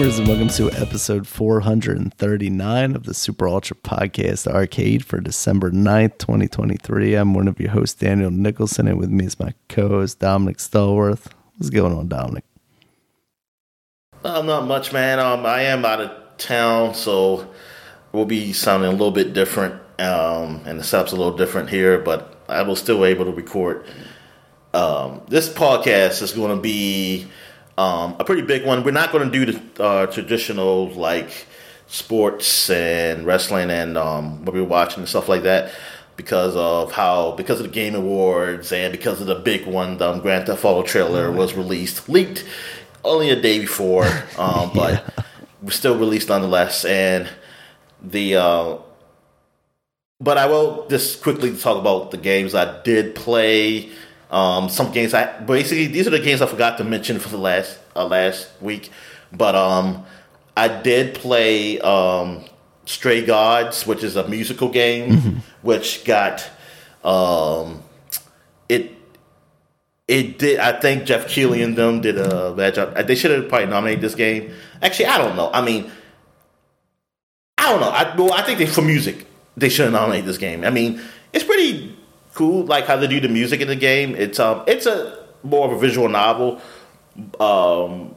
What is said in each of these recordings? gamers, and welcome to episode 439 of the Super Ultra Podcast Arcade for December 9th, 2023. I'm one of your hosts, Daniel Nicholson, and with me is my co-host, Dominic Stalworth. What's going on, Dominic? Not much, man. I am out of town, so we'll be sounding a little bit different, and the setup's a little different here, but I was still able to record. This podcast is going to be a pretty big one. We're not going to do the traditional, like, sports and wrestling and what we're watching and stuff like that because of the Game Awards and because of the big one, the Grand Theft Auto trailer was released, leaked only a day before, but was still released nonetheless. And but I will just quickly talk about the games I did play. Some games these are the games I forgot to mention for the last week, but I did play Stray Gods, which is a musical game, which got it did. I think Jeff Keighley and them did a bad job. They should have probably nominated this game. Actually, I don't know. I mean, I don't know. I think for music they should have nominated this game. I mean, it's pretty cool, like how they do the music in the game. It's a more of a visual novel. I'm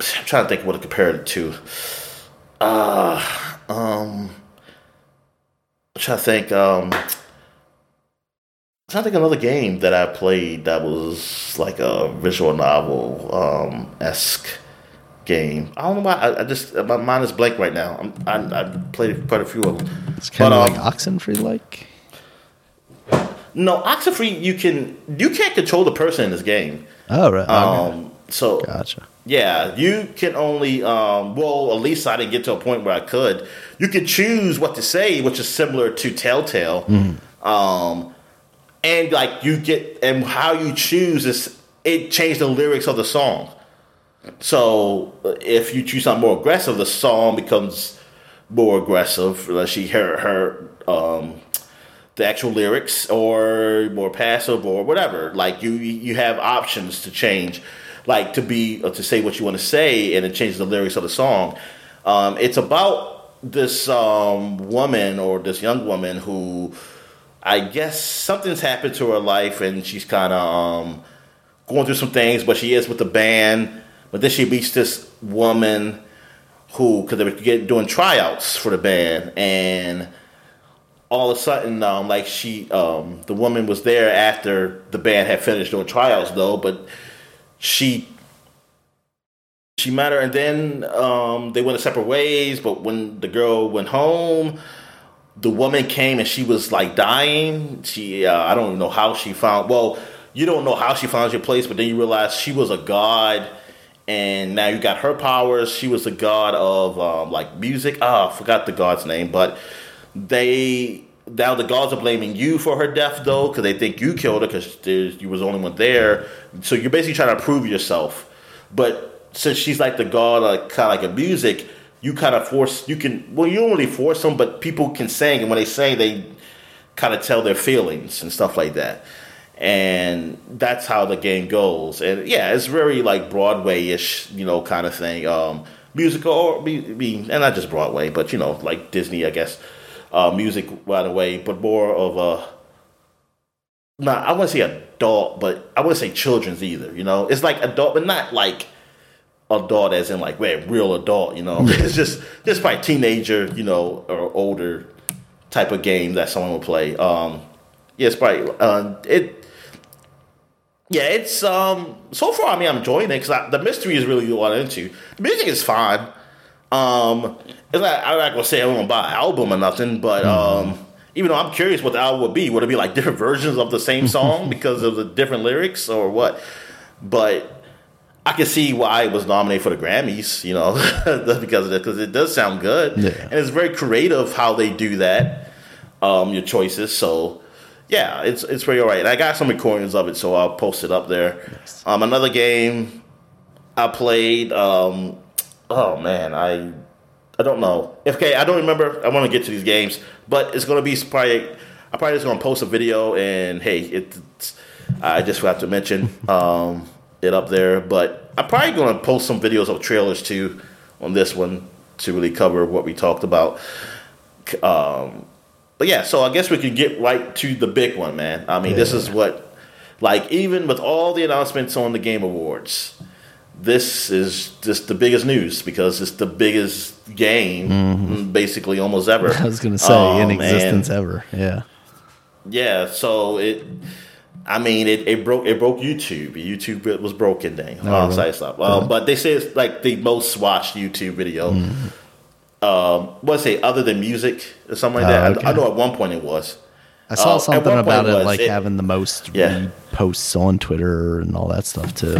trying to think what to compare it to. I'm trying to think another game that I played that was like a visual novel esque game. I don't know why. I just my mind is blank right now. I played quite a few of them. It's kind of like Oxenfree, like. No, Oxenfree, you can't control the person in this game. Oh, right. Okay. So gotcha. Yeah, you can only at least I didn't get to a point where I could. You could choose what to say, which is similar to Telltale. And like you get and how you choose is it changed the lyrics of the song. So if you choose something more aggressive, the song becomes more aggressive. The actual lyrics, or more passive, or whatever. Like you have options to change, like to say what you want to say, and it changes the lyrics of the song. It's about this woman or this young woman who, I guess, something's happened to her life, and she's kind of going through some things. But she is with the band, but then she meets this woman who, because they were doing tryouts for the band, and all of a sudden, the woman was there after the band had finished doing tryouts, though. But she met her, and then they went separate ways. But when the girl went home, the woman came, and she was like dying. I don't even know how she found. Well, you don't know how she found your place, but then you realize she was a god, and now you got her powers. She was the god of music. I forgot the god's name, but. Now the gods are blaming you for her death, though, because they think you killed her because you was the only one there. So you're basically trying to prove yourself. But since she's like the god, kind of like a music, you kind of force. You can well, you don't really force them, but people can sing, and when they sing, they kind of tell their feelings and stuff like that. And that's how the game goes. And yeah, it's very like Broadway-ish, kind of thing, musical, or and not just Broadway, but like Disney, I guess. Music right away, but more of I wouldn't say adult, but I wouldn't say children's either. It's like adult, but not like adult as in like we're real adult. It's just probably teenager, or older type of game that someone would play. It's probably it's so far. I mean, I'm enjoying it because the mystery is really what I'm into. The music is fine. It's not, I'm not gonna say I'm gonna buy an album or nothing, but even though I'm curious what the album would be, would it be like different versions of the same song because of the different lyrics or what? But I can see why it was nominated for the Grammys, because of that, because it does sound good, and it's very creative how they do that, your choices. So yeah, it's pretty alright. I got some recordings of it, so I'll post it up there. Nice. Another game I played. Oh man, I don't know. Okay, I don't remember. I want to get to these games, but it's gonna be probably just gonna post a video and hey, I just forgot to mention it up there. But I'm probably gonna post some videos of trailers too on this one to really cover what we talked about. But yeah, so I guess we could get right to the big one, man. I mean, this is what, like, even with all the announcements on the Game Awards, this is just the biggest news because it's the biggest game basically almost ever. I was going to say in existence ever. Yeah. Yeah. So it, I mean, it broke YouTube. YouTube was broken, dang. But they say it's like the most watched YouTube video. What's it, other than music or something like that? Okay. I know at one point it was. I saw something about it, like it, having the most reposts on Twitter and all that stuff too.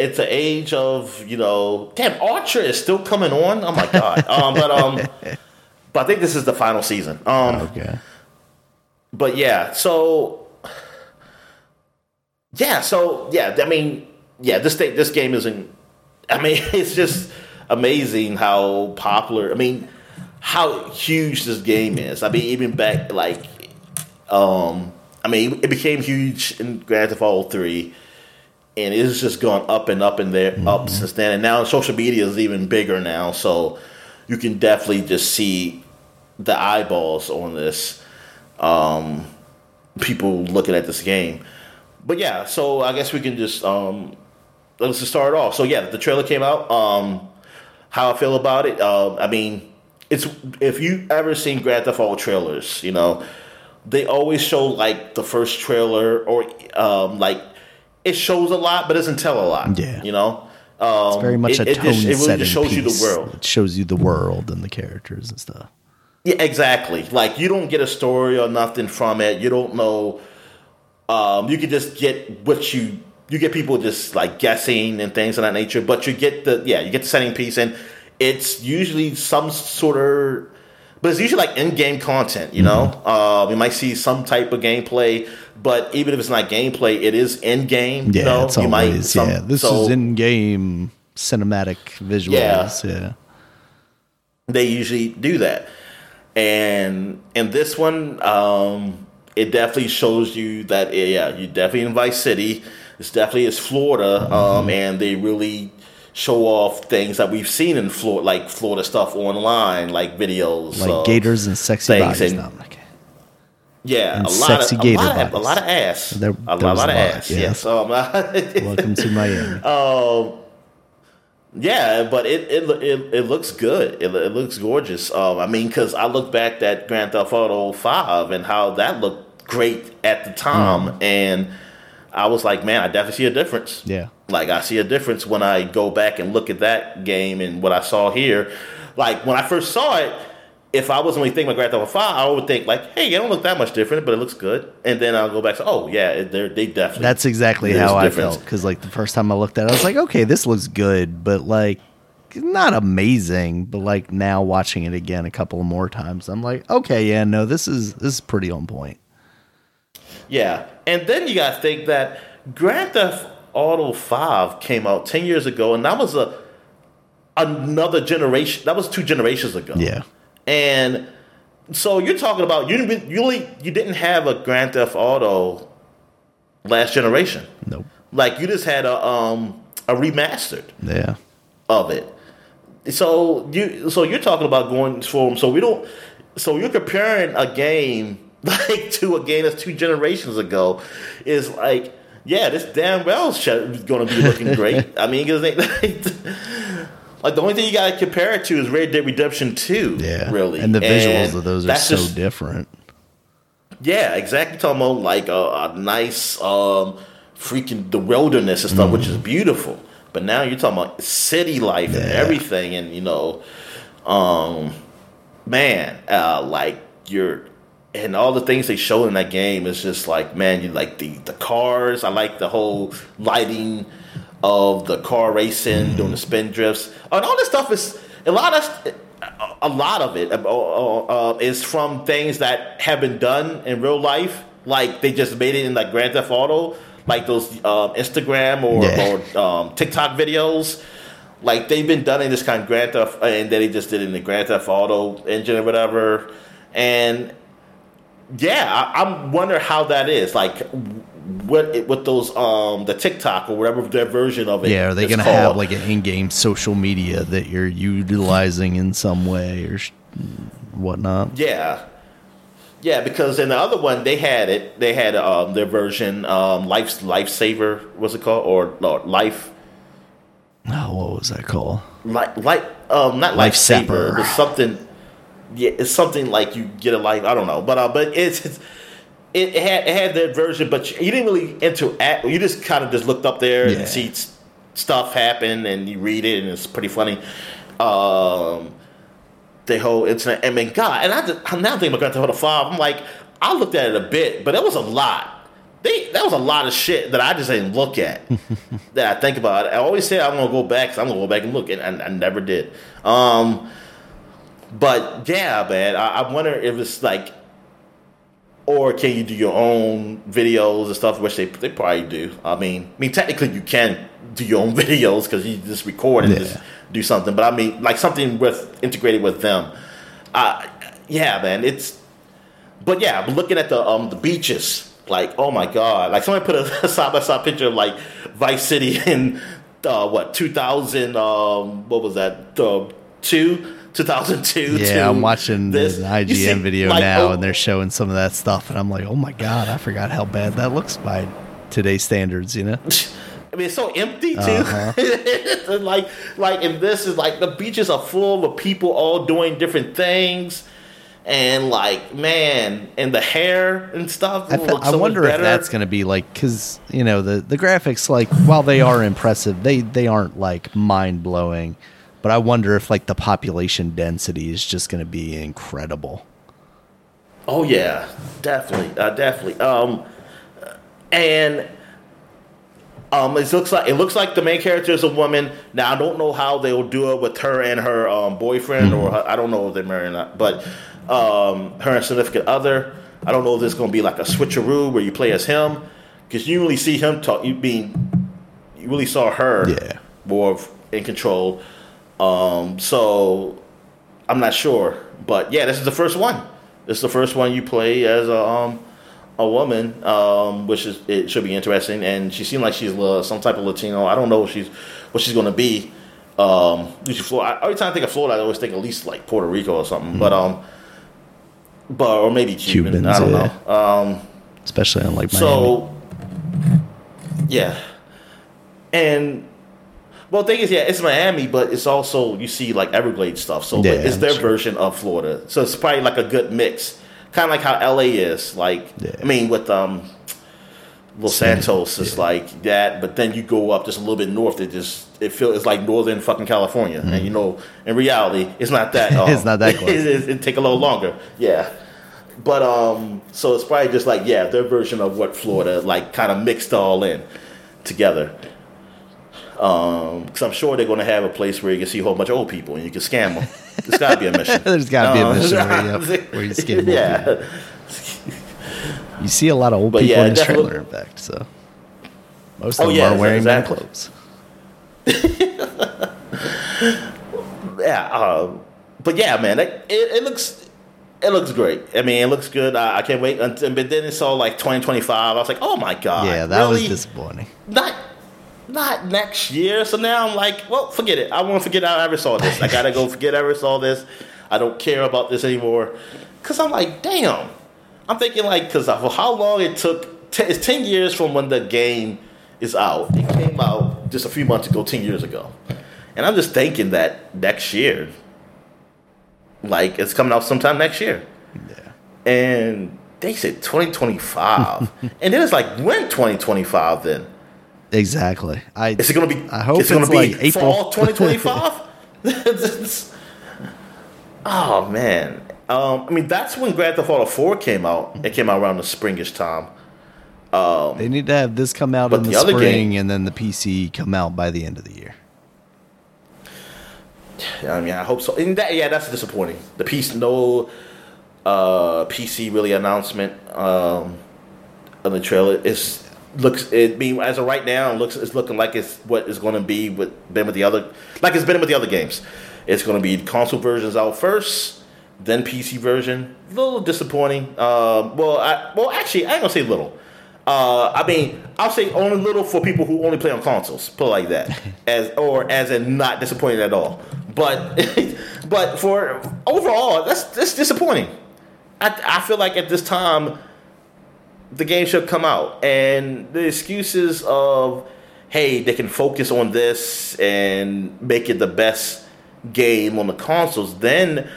It's the age of, you know, damn, Archer is still coming on. Oh my god. But I think this is the final season. But yeah, this game isn't. I mean, it's just amazing how popular. I mean, how huge this game is. I mean, even back like, I mean, it became huge in Grand Theft Auto 3, and it's just gone up and up and up since then. And now social media is even bigger now, so you can definitely just see the eyeballs on this. People looking at this game, but yeah. So I guess we can just let's just start off. So yeah, the trailer came out. How I feel about it? I mean, it's if you ever seen Grand Theft Auto trailers, you know. They always show like the first trailer, or like it shows a lot, but doesn't tell a lot. Yeah, you know, it's very much a tone setting. It really just shows you the world. It shows you the world and the characters and stuff. Yeah, exactly. Like you don't get a story or nothing from it. You don't know. You could just get what you get people just like guessing and things of that nature. But you get the setting piece, and it's usually some sort of. But it's usually like in-game content, you know? You might see some type of gameplay, but even if it's not gameplay, it is in-game. Yeah, you know? This is in-game cinematic visuals. Yeah. They usually do that. And in this one, it definitely shows you that, you're definitely in Vice City. It's definitely is Florida, and they really... show off things that we've seen in Florida, like Florida stuff online, like videos, like gators and sexy bodies. A lot of ass. There was a lot of ass. Yeah. Welcome to Miami. But it looks good. It looks gorgeous. I mean, because I look back at Grand Theft Auto 5 and how that looked great at the time, and I was like, man, I definitely see a difference. Yeah. Like, I see a difference when I go back and look at that game and what I saw here. Like, when I first saw it, if I wasn't really thinking about Grand Theft Auto 5, I would think, like, hey, it don't look that much different, but it looks good. And then I'll go back and say, they definitely... That's exactly how I felt. Because, like, the first time I looked at it, I was like, okay, this looks good, but, like, not amazing. But, like, now watching it again a couple more times, I'm like, okay, yeah, no, this is pretty on point. Yeah. And then you got to think that Grand Theft Auto 5 came out 10 years ago, and that was another generation. That was 2 generations ago. Yeah. And so you're talking about you didn't have a Grand Theft Auto last generation. Nope. Like you just had a remastered. Yeah. Of it. So you're talking about going for them. So you're comparing a game like to a game that's 2 generations ago is like. Yeah, this damn well is going to be looking great. I mean, because like the only thing you got to compare it to is Red Dead Redemption 2, really. And the visuals of those are so different. Yeah, exactly. Talking about like a nice freaking the wilderness and stuff, which is beautiful. But now you're talking about city life and everything, and you know, And all the things they show in that game is just like, man, you like the cars. I like the whole lighting of the car racing, doing the spin drifts. And all this stuff is, a lot of it is from things that have been done in real life. Like they just made it in like Grand Theft Auto, like those Instagram or TikTok videos. Like they've been done in this kind of Grand Theft, and then they just did it in the Grand Theft Auto engine or whatever. And... yeah, I wonder how that is. Like, what those the TikTok or whatever their version of it. Yeah, are they going to have like an in-game social media that you're utilizing in some way or whatnot? Yeah. Yeah, because in the other one they had it. They had their version, Lifesaver, what's it called, or Life? Oh, what was that called? Not Lifesaver, but something. Yeah, it's something like you get a life. I don't know, but it had that version, but you didn't really interact. You just kind of just looked up there and see stuff happen, and you read it, and it's pretty funny. The whole internet, I mean, God, and I'm now thinking about Grand Theft Auto 5. I'm like, I looked at it a bit, but it was a lot. That was a lot of shit that I just didn't look at. That I think about. I always say I'm gonna go back. So I'm gonna go back and look, and I never did. But yeah, man, I wonder if it's like, or can you do your own videos and stuff? Which they probably do. I mean, technically you can do your own videos because you just record and just do something. But I mean, like something with integrated with them. Yeah, man, it's. But yeah, I'm looking at the beaches. Like, oh my God! Like somebody put a side by side picture of like Vice City in 2000? What was that? 2002. Yeah, I'm watching this IGN video like, now, and they're showing some of that stuff, and I'm like, oh my God, I forgot how bad that looks by today's standards, you know. I mean, it's so empty too. Uh-huh. like, and this is like the beaches are full of people all doing different things, and like, man, and the hair and stuff. I wonder if that's going to be like, because you know the graphics, like while they are impressive, they aren't like mind blowing. But I wonder if like the population density is just going to be incredible. Oh yeah, definitely, definitely. It looks like the main character is a woman. Now I don't know how they will do it with her and her boyfriend, or her, I don't know if they're married or not. But her and significant other. I don't know if there's going to be like a switcheroo where you play as him, because you really see him talk. You really saw her more in control. So I'm not sure, but yeah, this is the first one. It's the first one you play as a woman, which is, it should be interesting. And she seemed like she's some type of Latino. I don't know if what she's going to be. Every time I think of Florida, I always think at least like Puerto Rico or something, but or maybe Cuban. I don't know. Especially on like Miami. So yeah, and. Well, the thing is, it's Miami, but it's also, you see, like, Everglades stuff. So it's their version of Florida. So it's probably, like, a good mix. Kind of like how L.A. is. Like, I mean, with Los Santos, it's like that. But then you go up just a little bit north. It's like northern fucking California. Mm-hmm. And, you know, in reality, it's not that. It's not that close. It take a little longer. Yeah. But, so it's probably just like, their version of what Florida, like, kind of mixed all in together. Because I'm sure they're going to have a place where you can see a whole bunch of old people and you can scam them. There's got to be a mission. There's got to be a mission where you scam them. Yeah. You see a lot of old people in this trailer, in fact. So most of them are wearing their clothes. But yeah, man, it looks great. I mean, it looks good. I can't wait. But then it's all like 2025. I was like, oh my God. Yeah, that really was disappointing. Not next year. So now I'm like, well, forget it. I want to forget I ever saw this. I got to go forget I ever saw this. I don't care about this anymore. Because I'm like, damn. I'm thinking like, because of how long it took. It's 10 years from when the game is out. It came out just a few months ago, 10 years ago. And I'm just thinking that next year, like it's coming out sometime next year. Yeah. And they said 2025. And then it's like, when 2025 then? Exactly. Is it going to be? I hope it's going to be like fall 2025. Oh man! I mean, that's when Grand Theft Auto 4 came out. It came out around the springish time. They need to have this come out in the spring, and then the PC come out by the end of the year. I mean, I hope so. And that's disappointing. The PC, no PC really announcement on the trailer. As of right now, it's looking like it's what it's going to be it's been with the other games. It's going to be console versions out first, then PC version. A little disappointing. Well, actually, I ain't gonna say little. I mean, I'll say only little for people who only play on consoles, put it like that, as in not disappointed at all. But for overall, that's disappointing. I feel like at this time, the game should come out, and the excuses of, hey, they can focus on this and make it the best game on the consoles, then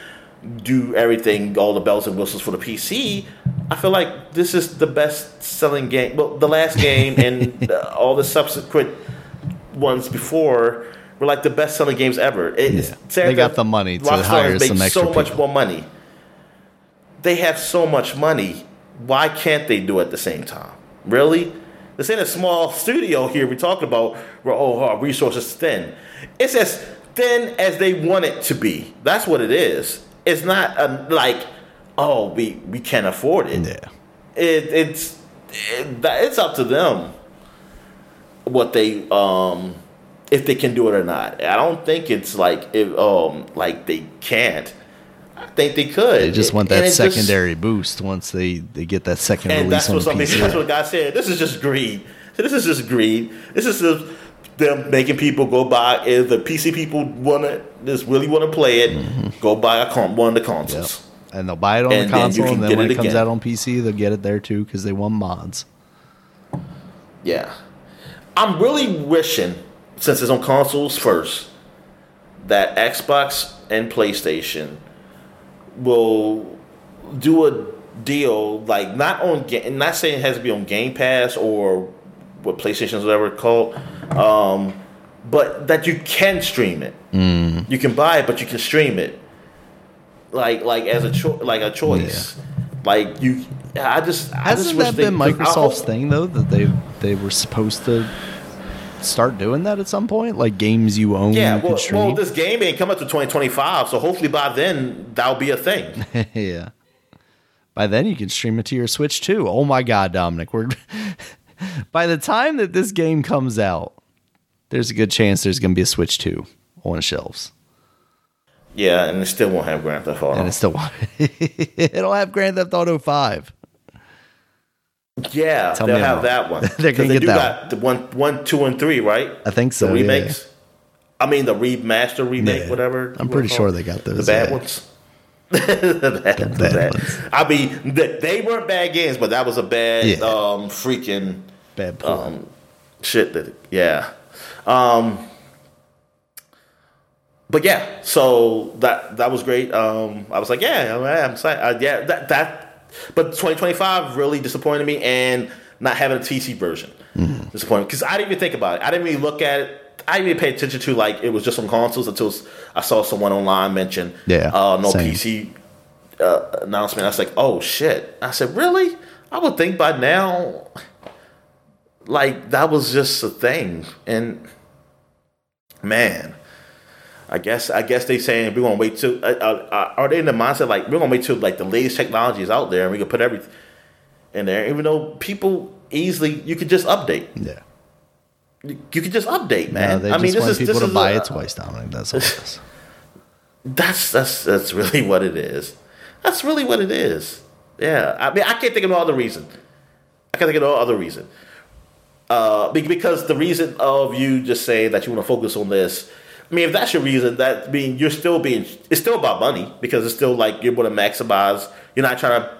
do everything, all the bells and whistles for the PC. I feel like this is the best selling game, well, the last game and all the subsequent ones before were like the best selling games ever. They got the money to hire some extra people. They have so much money. Why can't they do it at the same time? Really? This ain't a small studio here we're talking about where our resources thin. It's as thin as they want it to be. That's what it is. It's not we can't afford it. Yeah. It's up to them what they if they can do it or not. I don't think it's like they can't. I think they could. They just want that secondary boost once they get that second release. And that's what God said. This is just greed. This is just them making people go buy. If the PC people really want to play it, go buy one of the consoles. Yep. And they'll buy it on the console, and then when it comes out on PC, they'll get it there too because they want mods. Yeah. I'm really wishing, since it's on consoles first, that Xbox and PlayStation will do a deal like not saying it has to be on Game Pass or what PlayStation's whatever it's called, but that you can stream it. Mm. You can buy it, but you can stream it, like as a choice. Yeah. Like you, hasn't that been Microsoft's thing though, that they were supposed to start doing that at some point, like games you own? Yeah, well, this game ain't come up to 2025, so hopefully by then that'll be a thing. Yeah, by then you can stream it to your Switch 2. Oh my God, Dominic, we're by the time that this game comes out, there's a good chance there's going to be a Switch 2 on shelves. Yeah, and it still won't have Grand Theft Auto, and it still won't. It'll have Grand Theft Auto 5. Yeah, they'll have that one. They're gonna get that. Got the 1, 2, and 3, right? I think so. The remakes. Yeah. I mean, the remake, whatever. I'm pretty sure they got those. The bad ones. the bad ones. I mean, they weren't bad games, but that was a bad, freaking bad pool. Shit. But yeah, so that was great. I was like, I'm excited. But 2025 really disappointed me, and not having a PC version disappointed me because I didn't even think about it. I didn't really look at it. I didn't even pay attention to it was just on consoles until I saw someone online mention PC announcement. I was like, oh shit! I said, really? I would think by now, that was just a thing. And man, I guess they saying we're gonna wait till. Are they in the mindset we're gonna wait till the latest technology is out there and we can put everything in there? Even though people you could just update. Yeah, you could just update, man. No, they just want people to buy it twice, Dominic. That's all it is. That's really what it is. That's really what it is. Yeah, I mean, I can't think of no other reason. Because the reason of you just saying that you want to focus on this. I mean, if that's your reason, it's still about money because it's still you're going to maximize. You're not trying to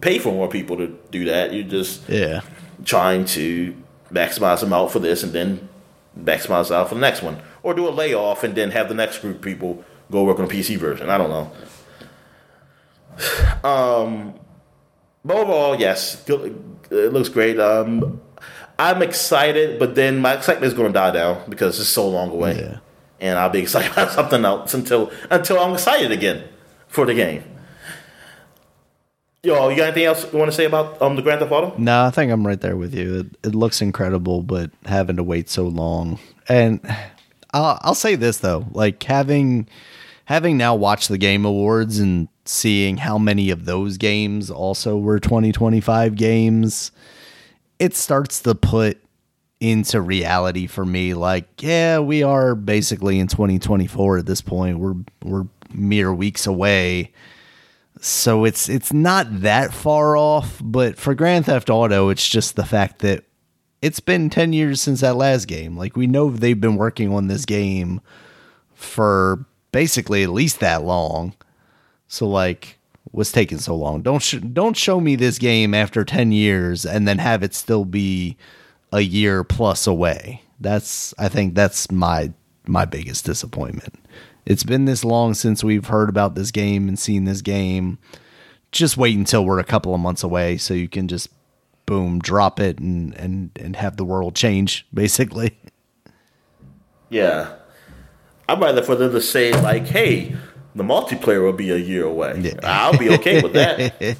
pay for more people to do that. You're just trying to maximize them out for this and then maximize out for the next one, or do a layoff and then have the next group of people go work on a PC version. I don't know. But overall, yes, it looks great. I'm excited, but then my excitement is going to die down because it's so long away. Yeah. And I'll be excited about something else until I'm excited again for the game. Yo, you got anything else you want to say about the Grand Theft Auto? No, I think I'm right there with you. It looks incredible, but having to wait so long. And I'll say this though, having now watched the Game Awards and seeing how many of those games also were 2025 games, it starts to put into reality for me, we are basically in 2024 at this point. We're mere weeks away So it's not that far off, but for Grand Theft Auto, it's just the fact that it's been 10 years since that last game. Like, we know they've been working on this game for basically at least that long. So, like, what's taking so long? Don't show me this game after 10 years and then have it still be a year plus away. I think that's my biggest disappointment. It's been this long since we've heard about this game and seen this game. Just wait until we're a couple of months away so you can just, boom, drop it and have the world change, basically. Yeah. I'd rather for them to say, like, hey, the multiplayer will be a year away. Yeah. I'll be okay with that.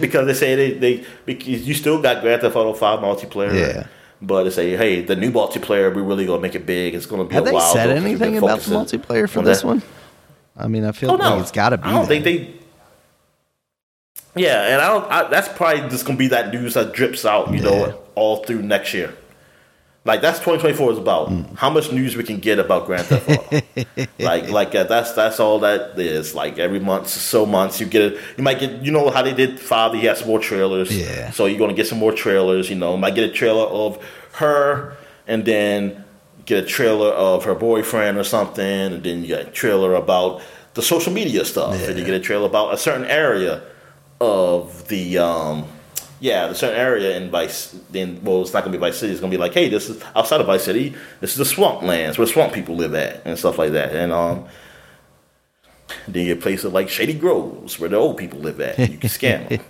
Because they say because you still got Grand Theft Auto 5 multiplayer. Yeah. But they say, hey, the new multiplayer, we're really going to make it big. It's going to be a while. Have they said anything about the multiplayer for this one? I mean, I feel like it's got to be there. I don't think they... Yeah, and that's probably just going to be that news that drips out, you know, all through next year. Like, that's 2024 is about. How much news we can get about Grand Theft Auto. That's all that is. Like, every month, so months, you get it. You might get, you know how they did 5, you had some more trailers. Yeah. So you're going to get some more trailers, you know. Might get a trailer of her, and then get a trailer of her boyfriend or something, and then you get a trailer about the social media stuff, and you get a trailer about a certain area of the certain area in Vice. Then, well, it's not gonna be Vice City. It's gonna be like, hey, this is outside of Vice City. This is the swamplands where swamp people live at and stuff like that. And then you get places like Shady Groves where the old people live at. And you can scam them.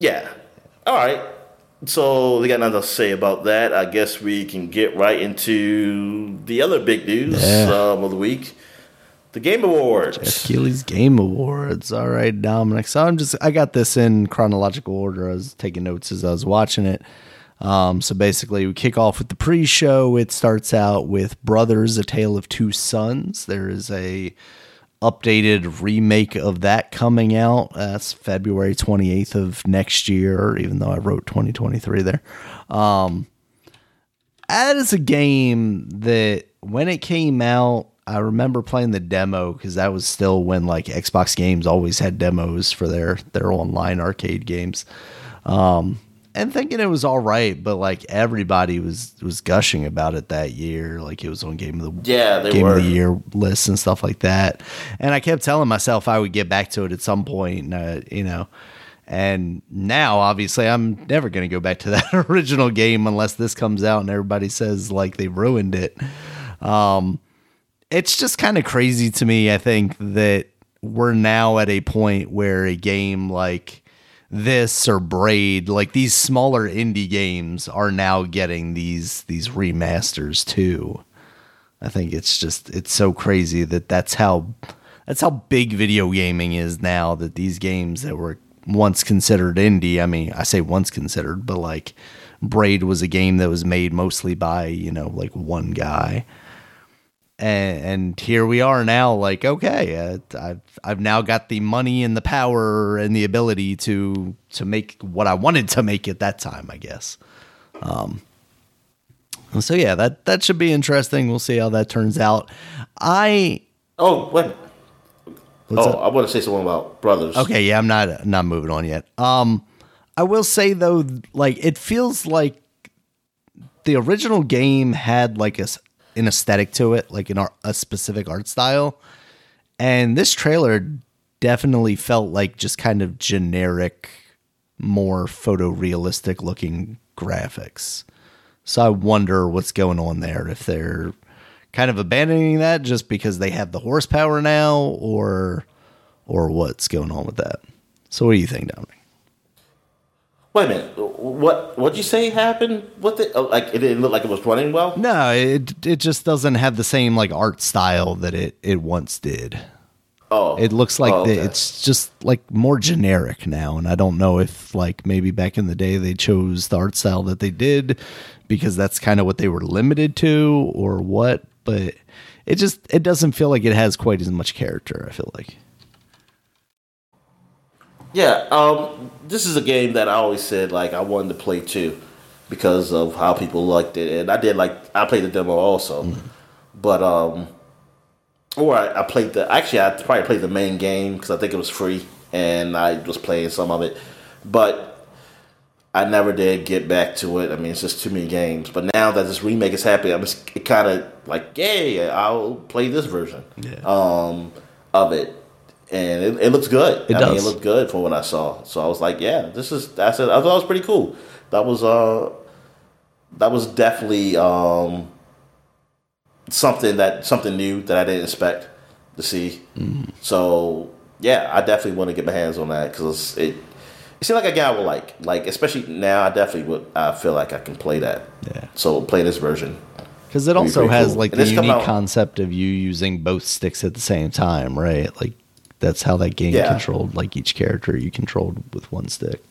Yeah. All right. So they got nothing to say about that. I guess we can get right into the other big news of the week, the Game Awards. Jeff Keighley's Game Awards. All right, Dominic. So I got this in chronological order. I was taking notes as I was watching it. So basically, we kick off with the pre-show. It starts out with Brothers: A Tale of Two Sons. There is a updated remake of that coming out. That's February 28th of next year, even though I wrote 2023 there. That is a game that when it came out, I remember playing the demo because that was still when like Xbox games always had demos for their online arcade games. And thinking it was all right, but like everybody was gushing about it that year. Like it was on Game of the Year lists and stuff like that. And I kept telling myself I would get back to it at some point, and now obviously I'm never going to go back to that original game unless this comes out and everybody says like they ruined it. It's just kind of crazy to me. I think that we're now at a point where a game like this or Braid, like these smaller indie games, are now getting these remasters too. I think it's so crazy that that's how big video gaming is now, that these games that were once considered indie, I mean, I say once considered, but like Braid was a game that was made mostly by, like one guy. And here we are now, like, okay, I've now got the money and the power and the ability to make what I wanted to make at that time, I guess. So yeah, that should be interesting. We'll see how that turns out. I want to say something about Brothers. Okay, yeah, I'm not moving on yet. I will say though, like it feels like the original game had like an aesthetic to it, like a specific art style, and this trailer definitely felt like just kind of generic, more photorealistic looking graphics. So I wonder what's going on there, if they're kind of abandoning that just because they have the horsepower now, or what's going on with that. So what do you think, Dominic? Wait a minute. What'd you say happened? It didn't look like it was running well? No, it just doesn't have the same like art style that it once did. Oh. It looks like it's just like more generic now, and I don't know if like maybe back in the day they chose the art style that they did because that's kind of what they were limited to or what, but it doesn't feel like it has quite as much character, I feel like. Yeah, this is a game that I always said like I wanted to play too. because of how people liked it. And I did I played the demo also. Mm-hmm. But, I probably played the main game because I think it was free and I was playing some of it. But I never did get back to it. I mean, it's just too many games. But now that this remake is happening, it kind of I'll play this version of it. And it looks good. It does. It looked good from what I saw. So I was like, yeah, I thought it was pretty cool. That was definitely something new that I didn't expect to see. Mm. So yeah, I definitely want to get my hands on that because it seemed like a guy would like especially now. I definitely would. I feel like I can play that. Yeah. So play this version. Because it also has cool. The unique concept of you using both sticks at the same time, right? Like that's how that game controlled. Like each character you controlled with one stick.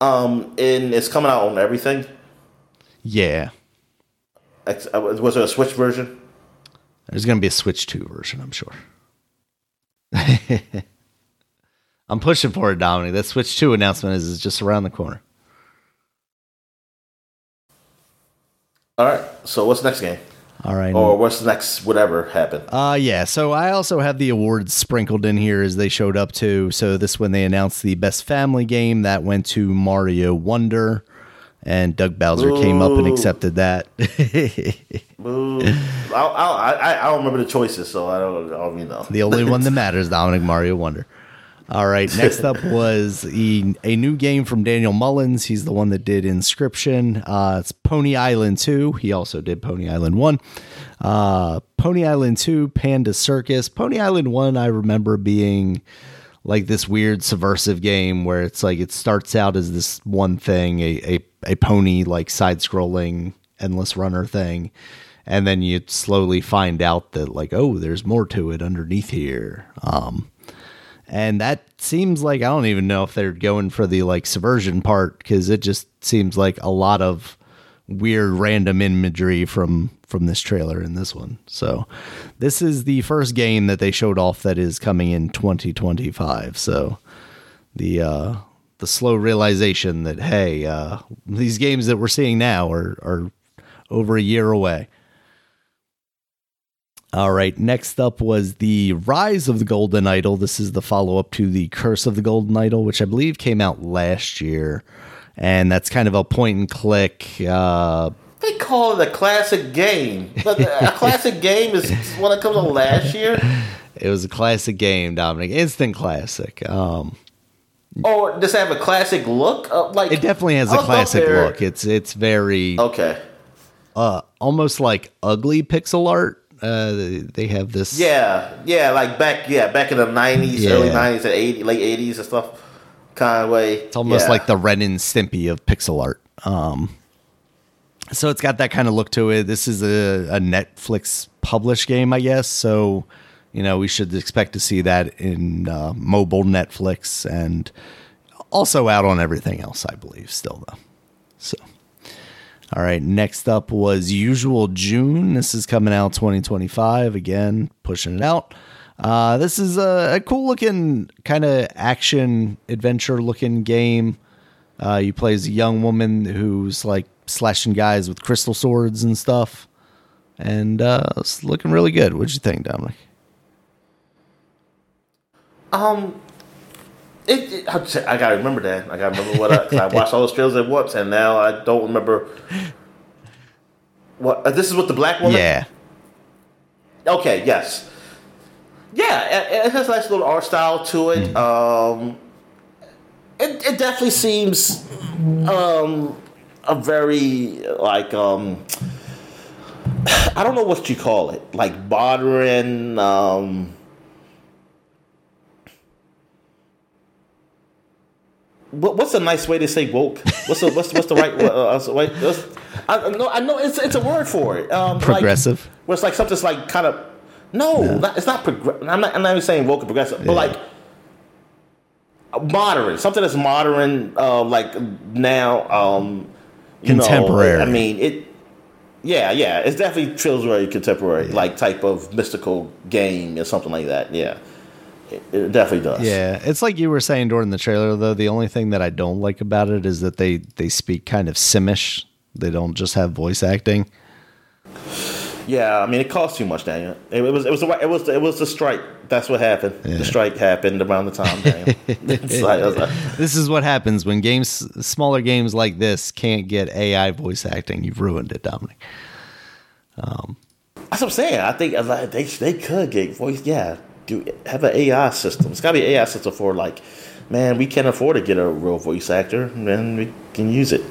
And it's coming out on everything. Yeah. Was there a Switch version? There's going to be a Switch 2 version, I'm sure. I'm pushing for it, Dominic. That Switch 2 announcement is just around the corner. All right. So what's the next game? All right. Or what's the next whatever happened? Yeah. So I also have the awards sprinkled in here as they showed up too. So this one they announced the best family game that went to Mario Wonder, and Doug Bowser came up and accepted that. I don't remember the choices, so I don't know. The only one that matters, Dominic, Mario Wonder. All right. Next up was a new game from Daniel Mullins. He's the one that did Inscription. It's Pony Island 2. He also did Pony Island 1. Pony Island 2, Panda Circus. Pony Island 1, I remember being like this weird subversive game where it's like it starts out as this one thing, a pony like side-scrolling endless runner thing. And then you slowly find out that like, oh, there's more to it underneath here. And that seems like, I don't even know if they're going for the like subversion part, because it just seems like a lot of weird random imagery from this trailer in this one. So this is the first game that they showed off that is coming in 2025. So the slow realization that, hey, these games that we're seeing now are over a year away. All right, next up was the Rise of the Golden Idol. This is the follow-up to the Curse of the Golden Idol, which I believe came out last year. And that's kind of a point-and-click... They call it a classic game. But a classic game is when it comes out last year? It was a classic game, Dominic. Instant classic. Or does it have a classic look? It definitely has a classic look. It's very... Okay. Almost like ugly pixel art. They have this. Yeah, back in the 90s, early 90s, and late 80s and stuff. Kind of way. It's almost like the Ren and Stimpy of pixel art. So it's got that kind of look to it. This is a Netflix published game, I guess. So, we should expect to see that in mobile Netflix and also out on everything else, I believe, still though. So. All right, next up was Usual June. This is coming out 2025. Again, pushing it out. This is a cool-looking kind of action-adventure-looking game. You play as a young woman who's like slashing guys with crystal swords and stuff. And it's looking really good. What'd you think, Dominic? I gotta remember that. I gotta remember because I watched all those trailers at once, and now I don't remember. What this is with the black woman? Yeah. Okay. Yes. Yeah, it has a nice little art style to it. It definitely seems a very I don't know what you call it, modern. What's a nice way to say woke? What's the right way? I know it's a word for it. Progressive. Where it's something's kind of it's not progressive. I'm not even saying woke or progressive, but modern. Something that's modern, now. Contemporary. It definitely feels very contemporary, type of mystical game or something like that. Yeah. It definitely does. Yeah, it's like you were saying during the trailer, though. The only thing that I don't like about it is that they speak kind of Simish. They don't just have voice acting. Yeah, I mean, it cost too much, Daniel. It was the strike. That's what happened. Yeah. The strike happened around the time, Daniel. This is what happens when smaller games like this can't get AI voice acting. You've ruined it, Dominic. That's what I'm saying. I think they could get voice. Yeah, have an AI system. It's got to be an AI system for like, man, we can't afford to get a real voice actor, and then we can use it.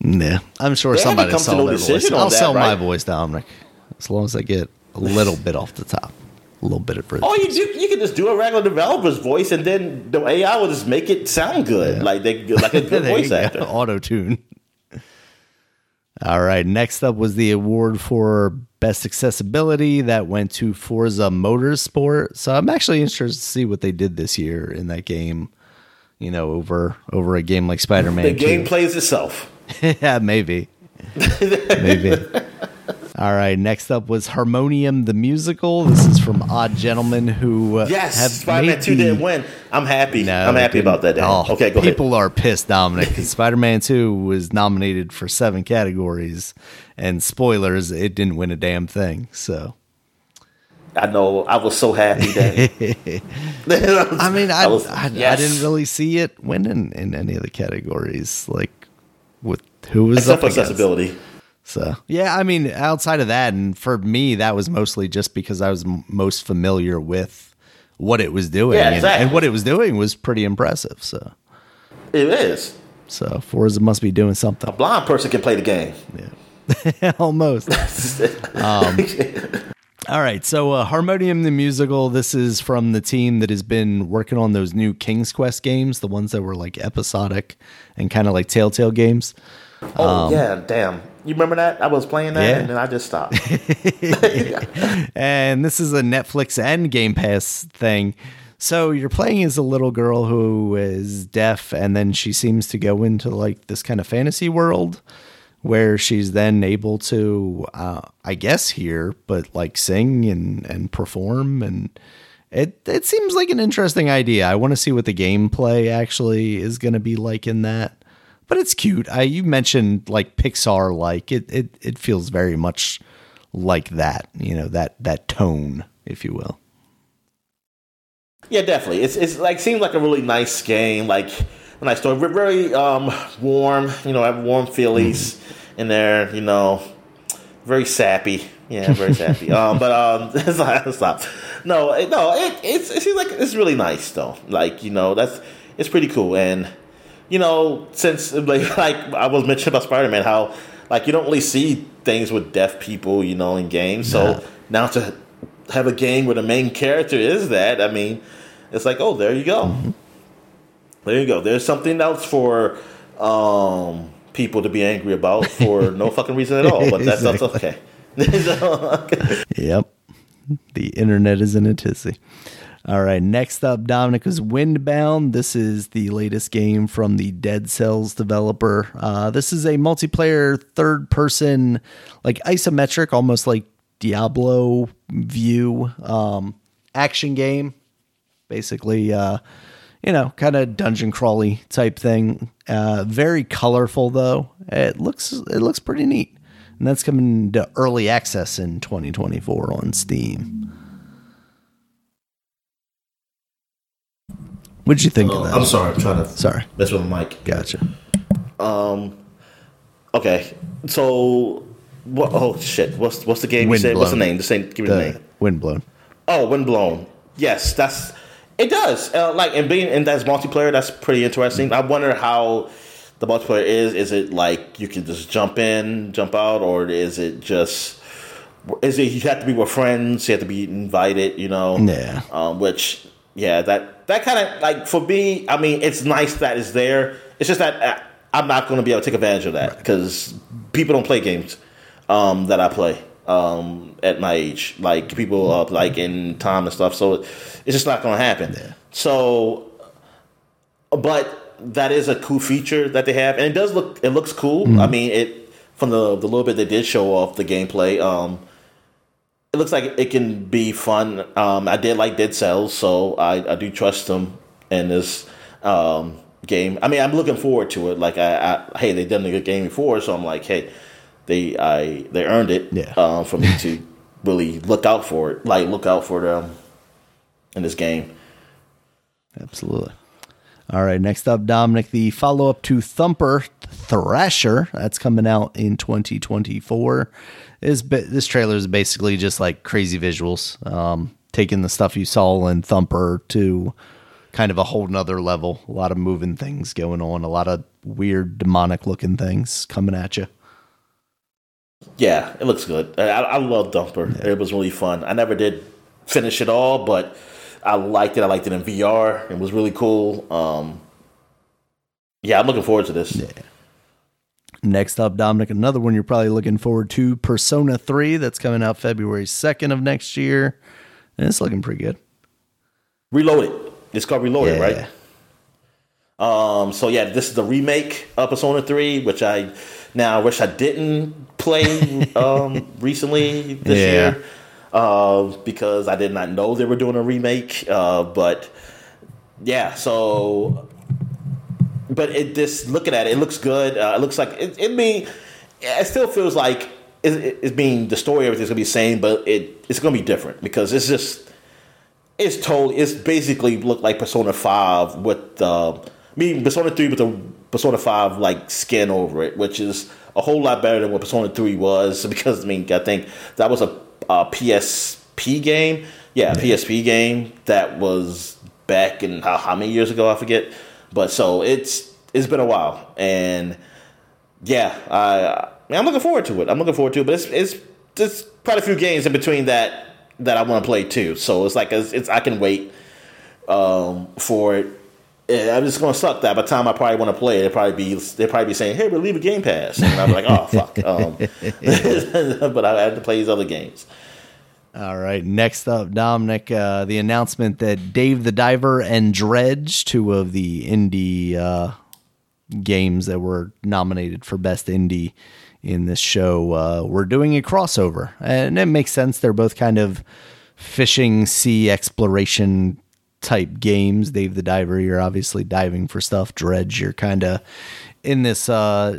Nah, I'm sure somebody saw their voice. I'll sell my voice, Dominic, as long as I get a little bit off the top, a little bit of bridge. Oh, you can just do a regular developer's voice, and then the AI will just make it sound good, like a good voice actor. Auto tune. All right, next up was the award for best accessibility that went to Forza Motorsport. So I'm actually interested to see what they did this year in that game. You know, over a game like Spider-Man. The game plays itself. Yeah, maybe. All right, next up was Harmonium the Musical. This is from Odd Gentlemen, who Spider-Man 2 didn't win. I'm happy. No, I'm happy about that. Oh, okay, go ahead. People are pissed, Dominic, because Spider-Man 2 was nominated for 7 categories, and spoilers, it didn't win a damn thing. So I know, I was so happy that. I mean, I didn't really see it winning in any of the categories. Like, with who was up against accessibility. So yeah, I mean, outside of that, and for me, that was mostly just because I was most familiar with what it was doing, and what it was doing was pretty impressive. So it is. So Forza must be doing something. A blind person can play the game. Yeah, almost. All right, so Harmonium the Musical, this is from the team that has been working on those new King's Quest games, the ones that were like episodic and kind of like Telltale games. Oh, yeah, damn. You remember that? I was playing that, and then I just stopped. And this is a Netflix and Game Pass thing. So you're playing as a little girl who is deaf, and then she seems to go into like this kind of fantasy world, where she's then able to, I guess, hear, but like sing and perform. And it seems like an interesting idea. I want to see what the gameplay actually is going to be like in that. But it's cute. You mentioned like Pixar, like it feels very much like that, you know, that tone, if you will. Yeah, definitely. It's like seems like a really nice game. Like, nice story. We're very warm, you know, have warm feelies in there, you know, very sappy. Yeah, very sappy. But it's not. No, it seems like it's really nice though. Like, you know, it's pretty cool. And, you know, since like I was mentioning about Spider-Man, how like you don't really see things with deaf people, you know, in games. So now to have a game where the main character is that, I mean, it's like, oh, there you go. Mm-hmm. There you go. There's something else for people to be angry about for no fucking reason at all, but that's okay. Yep. The internet is in a tizzy. All right. Next up, Dominic, is Windbound. This is the latest game from the Dead Cells developer. This is a multiplayer third-person, like isometric, almost like Diablo view action game. Basically, you know, kind of dungeon crawly type thing. Very colorful though. It looks pretty neat. And that's coming to early access in 2024 on Steam. What'd you think of that? I'm sorry, I'm trying to mess with my mic. Gotcha. Okay. So what, oh shit. What's the game you said? What's the name? Give me the name. Windblown. Oh, Windblown. Yes, that's it does. That's multiplayer, that's pretty interesting. I wonder how the multiplayer is. Is it like you can just jump in, jump out, or is it you have to be with friends, you have to be invited, you know? Yeah. That kind of, like, for me, I mean, it's nice that it's there. It's just that I'm not going to be able to take advantage of that because people don't play games that I play. At my age, like people up like in time and stuff, so it's just not going to happen. Yeah. So, but that is a cool feature that they have, and it looks cool. Mm-hmm. I mean, it from the little bit they did show off the gameplay. it looks like it can be fun. I did like Dead Cells, so I do trust them in this game. I mean, I'm looking forward to it. Like, hey, they've done a good game before, so I'm like, hey, they earned it for me to really look out for it. Like, look out for them in this game. Absolutely. All right, next up, Dominic, the follow-up to Thumper, Thrasher, that's coming out in 2024. This trailer is basically just like crazy visuals, taking the stuff you saw in Thumper to kind of a whole nother level. A lot of moving things going on, a lot of weird demonic-looking things coming at you. Yeah, it looks good. I love Thumper. Yeah. It was really fun. I never did finish it all, but I liked it. I liked it in VR. It was really cool. Yeah, I'm looking forward to this. Yeah. Next up, Dominic, another one you're probably looking forward to, Persona 3. That's coming out February 2nd of next year. And it's looking pretty good. Reloaded. It's called Reloaded, right? So, yeah, this is the remake of Persona 3, which I now wish I didn't play recently this year. Because I did not know they were doing a remake, but yeah, so, but it just looking at it, it looks good. It looks like it still feels like it's being the story. Everything's gonna be the same, but it's gonna be different because it's just it's basically looked like Persona 5 with Persona 3 with the Persona 5 like skin over it, which is a whole lot better than what Persona 3 was because I think that was a PSP game. Yeah, PSP game that was back in how many years ago, I forget. But so it's been a while. And yeah, I'm looking forward to it. But it's there's quite a few games in between that I want to play too. So it's like I can wait for it. I'm just gonna suck that by the time I probably want to play it, they'll probably be saying, "Hey, we'll leave a Game Pass," and I'll be like, "Oh fuck!" But I have to play these other games. All right, next up, Dominic, the announcement that Dave the Diver and Dredge, two of the indie games that were nominated for Best Indie in this show, were doing a crossover, and it makes sense. They're both kind of fishing, sea exploration type games. Dave the Diver, you're obviously diving for stuff. Dredge, you're kind of in this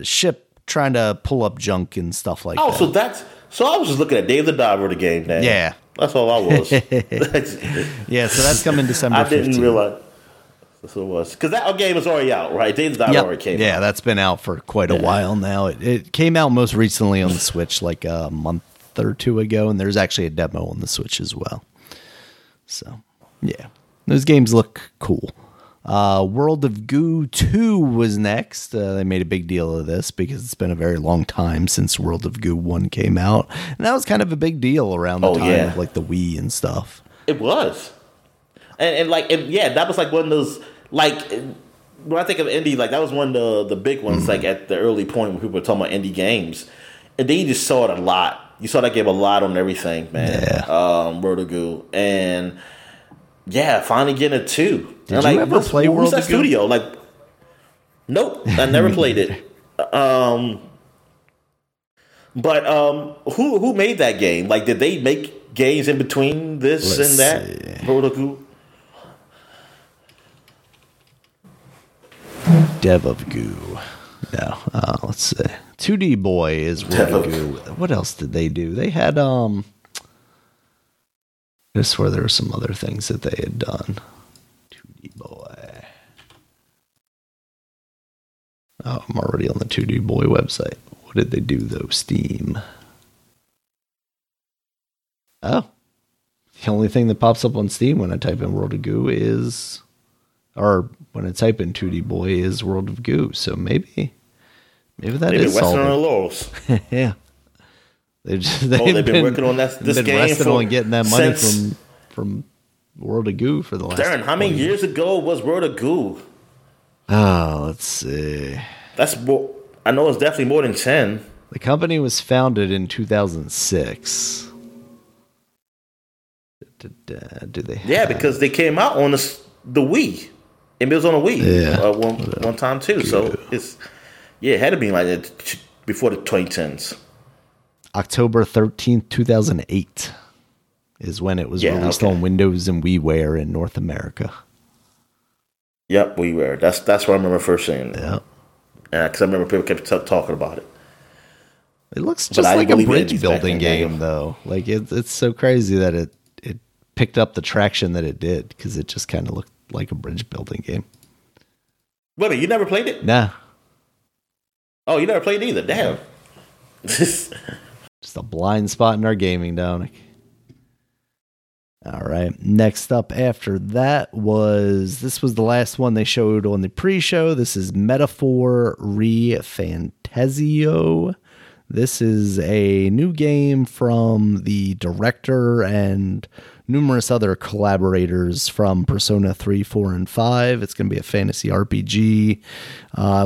ship trying to pull up junk and stuff like that. Oh, so I was just looking at Dave the Diver, the game name. Yeah. That's all I was. Yeah, so that's coming December 15th. I didn't realize that's what it was. Because that game is already out, right? Dave the Diver already came out. Yeah, that's been out for quite a while now. It came out most recently on the Switch like a month or two ago, and there's actually a demo on the Switch as well. So, yeah. Those games look cool. World of Goo 2 was next. They made a big deal of this because it's been a very long time since World of Goo 1 came out. And that was kind of a big deal around the time of like the Wii and stuff. It was. And that was like one of those, like, when I think of indie, like that was one of the big ones, like at the early point when people were talking about indie games. And then you just saw it a lot. You saw that game a lot on everything, man. Yeah. World of Goo. And yeah, finally getting a 2. Did you ever play World of Studio? Like, nope, I never played it. Who made that game? Like, did they make games in between this and that? See. World of Goo, Dev of Goo. No, let's see. 2D Boy is World of Goo. What else did they do? They had I swear there were some other things that they had done. 2D Boy. Oh, I'm already on the 2D Boy website. What did they do, though? Steam. Oh. The only thing that pops up on Steam when I type in World of Goo is... Or when I type in 2D Boy is World of Goo. So maybe that is Western on the laurels. Yeah. They've been working on this game and getting that money from World of Goo for the last. Darren, how many years ago was World of Goo? Oh, let's see. I know it's definitely more than 10. The company was founded in 2006. Because they came out on the Wii. It was on the Wii one time too. Goo. So it had to be like that before the 2010s. October 13th, 2008. is when it was released on Windows and WiiWare in North America. Yep, WiiWare. That's what I remember first seeing. Yeah, because I remember people kept talking about it. It looks just like a bridge building game, though. Like it's so crazy that it picked up the traction that it did, because it just kind of looked like a bridge building game. Buddy, you never played it? Nah. Oh, you never played it either? Damn. Just a blind spot in our gaming, Dominic. All right. Next up after that was the last one they showed on the pre-show. This is Metaphor Re Fantasio. This is a new game from the director and numerous other collaborators from Persona 3, 4, and 5. It's going to be a fantasy RPG.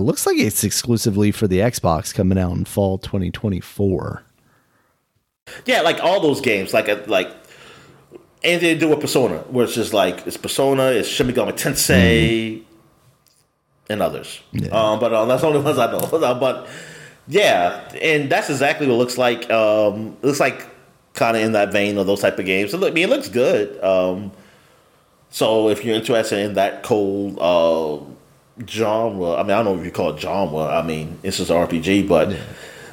Looks like it's exclusively for the Xbox, coming out in fall 2024. Yeah, like all those games, like anything to do with Persona, where it's just like, it's Persona, it's Shin Megami Tensei, and others. Yeah. But that's the only ones I know. But... yeah, and that's exactly what it looks like. It looks like kind of in that vein of those type of games. I mean, it looks good. So if you're interested in that cold genre, I mean, I don't know if you call it genre. I mean, it's just RPG, but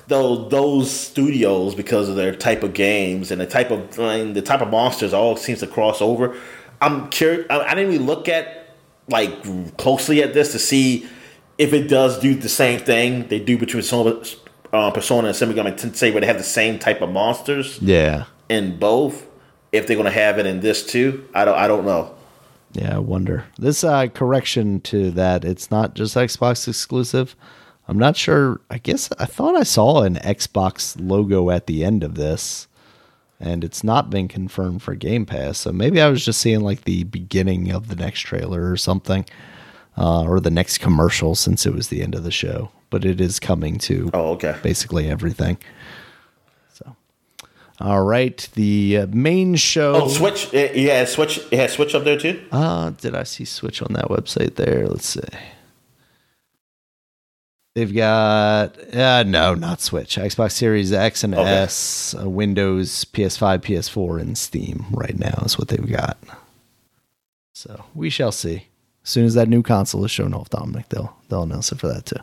those studios, because of their type of games and the type of monsters, all seems to cross over. I'm curious. I didn't really look at closely at this to see if it does do the same thing they do between Persona and Shin Megami Tensei, where they have the same type of monsters. Yeah. In both, if they're going to have it in this too, I don't know. Yeah, I wonder. This correction to that, it's not just Xbox exclusive. I'm not sure. I guess I thought I saw an Xbox logo at the end of this, and it's not been confirmed for Game Pass. So maybe I was just seeing the beginning of the next trailer or something. Or the next commercial, since it was the end of the show. But it is coming to basically everything. So, all right, the main show. Oh, Switch. Yeah, Switch. It has Switch up there too? Did I see Switch on that website there? Let's see. They've got... no, not Switch. Xbox Series X and S, Windows, PS5, PS4, and Steam right now is what they've got. So we shall see. As soon as that new console is shown off, Dominic, they'll announce it for that too.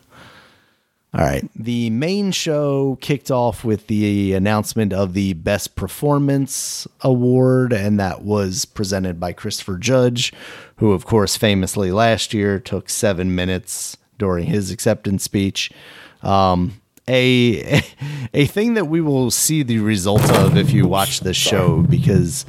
All right. The main show kicked off with the announcement of the Best Performance Award, and that was presented by Christopher Judge, who, of course, famously last year took 7 minutes during his acceptance speech. A thing that we will see the results of if you watch this show, because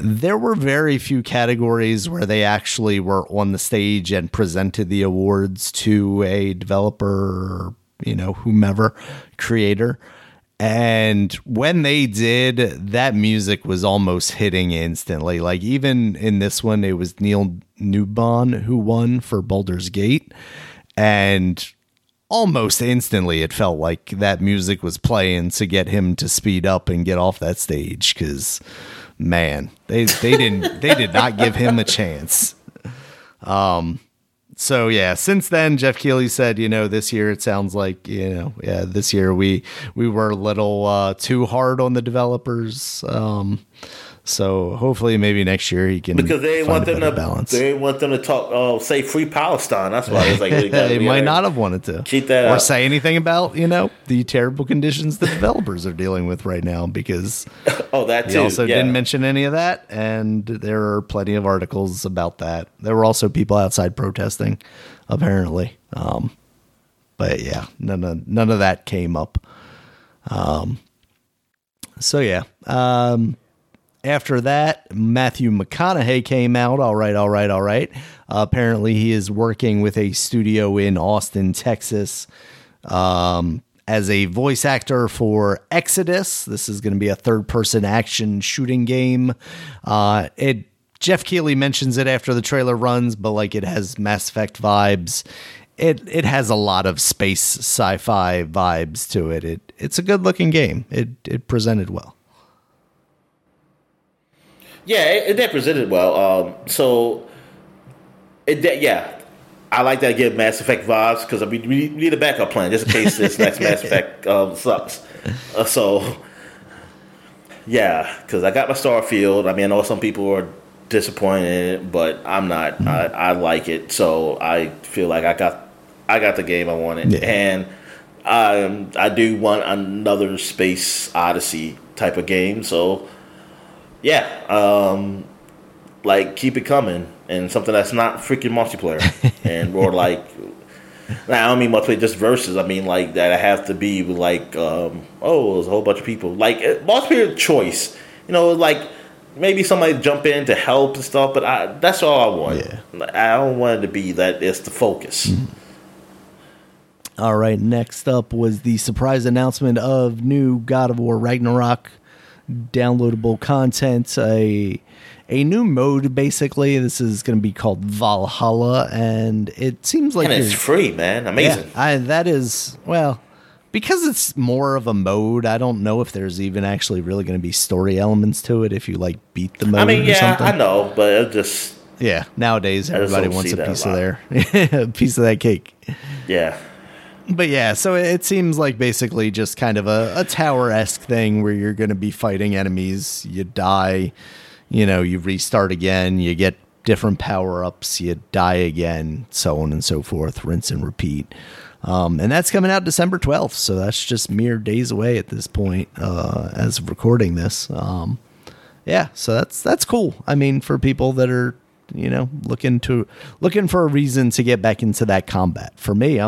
there were very few categories where they actually were on the stage and presented the awards to a developer, whomever, creator. And when they did, that music was almost hitting instantly. Like, even in this one, it was Neil Newbon who won for Baldur's Gate. And almost instantly, it felt like that music was playing to get him to speed up and get off that stage, because... man, they did not give him a chance. So yeah, since then Jeff Keighley said, this year it sounds like, this year we were a little too hard on the developers. So hopefully maybe next year he can, because they want them to balance. They want them to talk, say free Palestine. That's why it's they might not have wanted to keep that or up. Say anything about the terrible conditions the developers are dealing with right now, because that too. They also didn't mention any of that, and there are plenty of articles about that. There were also people outside protesting, apparently. But yeah, none of that came up. So yeah. After that, Matthew McConaughey came out. All right. Apparently, he is working with a studio in Austin, Texas, as a voice actor for Exodus. This is going to be a third-person action shooting game. Jeff Keighley mentions it after the trailer runs, but it has Mass Effect vibes. It has a lot of space sci-fi vibes to it. It's a good-looking game. It presented well. Yeah, they presented well. I like that. Give Mass Effect vibes, because we need a backup plan just in case this next Mass Effect sucks. So, Yeah, because I got my Starfield. I mean, I know some people are disappointed in it, but I'm not. Mm-hmm. I like it, so I feel like I got the game I wanted. Yeah. And I do want another Space Odyssey type of game, so yeah. Like, keep it coming, and something that's not freaking multiplayer. And or like, now I don't mean multiplayer, just versus. I mean like that I have to be like, there's a whole bunch of people. Like, multiplayer choice. You know, like maybe somebody jump in to help and stuff, but that's all I want. Yeah. I don't want it to be that it's the focus. Mm-hmm. All right, next up was the surprise announcement of new God of War Ragnarok downloadable content, a new mode, basically. This is going to be called Valhalla, and it seems like... And it's free, man. Amazing. Yeah, that is... Well, because it's more of a mode, I don't know if there's even actually really going to be story elements to it if you, like, beat the mode or something. I know, but it just... Yeah, nowadays, everybody wants a piece of a piece of that cake. Yeah. But yeah, so it seems like basically just kind of a tower-esque thing where you're going to be fighting enemies, you die... You know, you restart again, you get different power-ups, you die again, so on and so forth, rinse and repeat. And that's coming out December 12th, so that's just mere days away at this point as of recording this. Yeah, so that's cool. I mean, for people that are, you know, looking for a reason to get back into that combat. For me,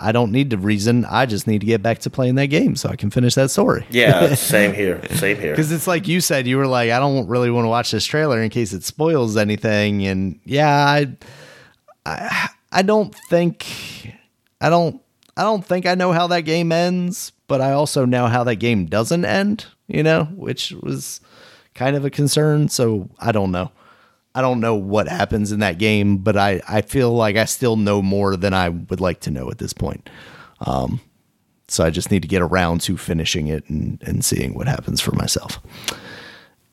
I don't need the reason. I just need to get back to playing that game so I can finish that story. Yeah, same here. Because it's like you said, you were like, I don't really want to watch this trailer in case it spoils anything. And yeah, I don't think I know how that game ends, but I also know how that game doesn't end. You know, which was kind of a concern. So I don't know. I don't know what happens in that game, but I feel like I still know more than I would like to know at this point. So I just need to get around to finishing it and seeing what happens for myself.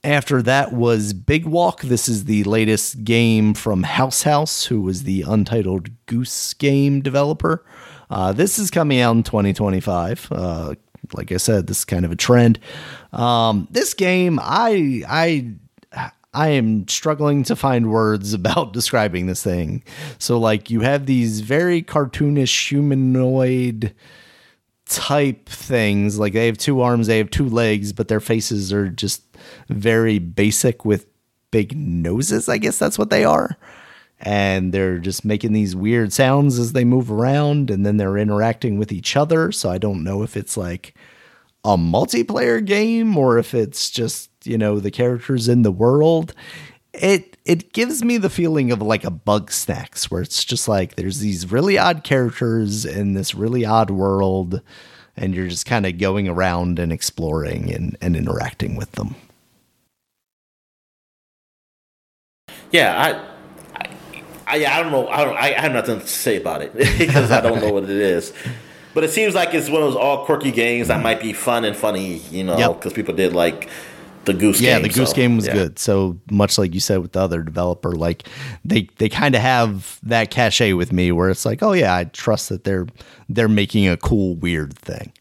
After that was Big Walk. This is the latest game from House, who was the Untitled Goose Game developer. This is coming out in 2025. Like I said, this is kind of a trend. This game, I am struggling to find words about describing this thing. So like you have these very cartoonish humanoid type things. Like they have two arms, they have two legs, but their faces are just very basic with big noses. I guess that's what they are. And they're just making these weird sounds as they move around, and then they're interacting with each other. So I don't know if it's like a multiplayer game or if it's just, you know, the characters in the world. It gives me the feeling of like a Bugsnax, where it's just like there's these really odd characters in this really odd world, and you're just kind of going around and exploring and interacting with them. Yeah, I don't know. I have nothing to say about it because I don't know what it is. But it seems like it's one of those all quirky games that might be fun and funny, you know, because people did like the Goose Game. Yeah, the Goose Game was good. So much like you said with the other developer, like they kind of have that cachet with me where it's like, oh yeah, I trust that they're making a cool, weird thing.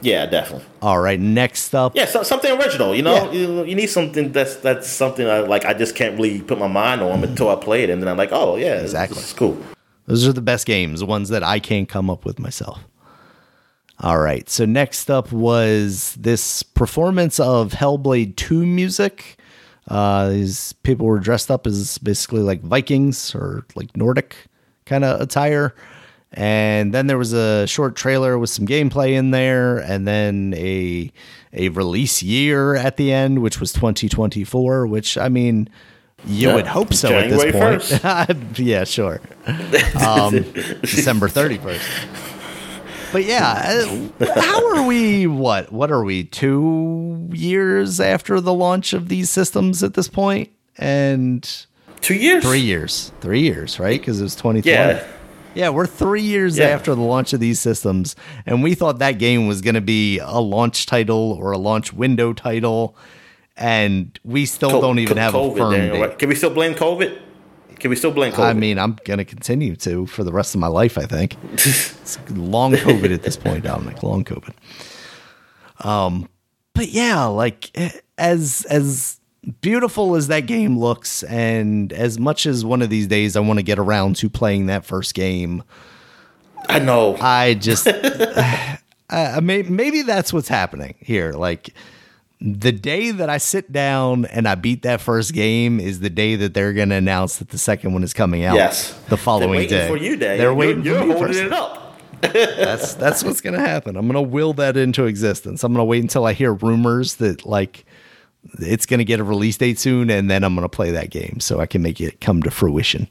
Yeah, definitely. All right, next up. Yeah, something original, you know? Yeah. You need something that's something I just can't really put my mind on until I play it. And then I'm like, oh yeah, exactly. It's cool. Those are the best games, the ones that I can't come up with myself. All right, so next up was this performance of Hellblade 2 music. These people were dressed up as basically like Vikings or like Nordic kind of attire. And then there was a short trailer with some gameplay in there, and then a release year at the end, which was 2024, which, I mean... You would hope so January at this point. Yeah, sure. December 31st. But yeah, how are we, what are we, 2 years after the launch of these systems at this point? And 2 years? 3 years. 3 years, right? Because it was 2020. Yeah, we're 3 years after the launch of these systems. And we thought that game was going to be a launch title or a launch window title. And we still don't even have COVID, a firm date. Right? Can we still blame COVID? I mean, I'm going to continue to for the rest of my life, I think. It's long COVID at this point, Dominic. Long COVID. But yeah, like as beautiful as that game looks, and as much as one of these days I want to get around to playing that first game, I know. I just maybe that's what's happening here. Like, the day that I sit down and I beat that first game is the day that they're going to announce that the second one is coming out. Yes, the following day. They're waiting for you, Dave. They're waiting. You're holding it up. That's what's going to happen. I'm going to will that into existence. I'm going to wait until I hear rumors that, like, it's going to get a release date soon, and then I'm going to play that game so I can make it come to fruition.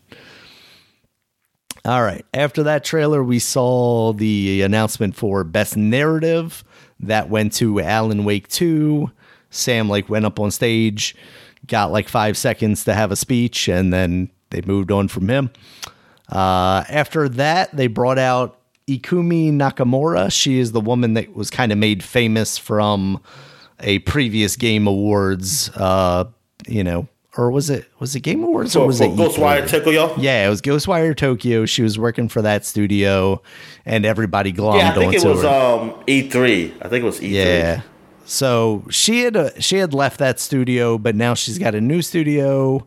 All right. After that trailer, we saw the announcement for Best Narrative. That went to Alan Wake 2. Sam, like, went up on stage, got like 5 seconds to have a speech, and then they moved on from him. After that, they brought out Ikumi Nakamura. She is the woman that was kind of made famous from a previous Game Awards, or was it Game Awards or was it Ghostwire Tokyo? Yeah, it was Ghostwire Tokyo. She was working for that studio, and everybody glommed onto her. Yeah, I think it was E3. I think it was E3. Yeah. So she had left that studio, but now she's got a new studio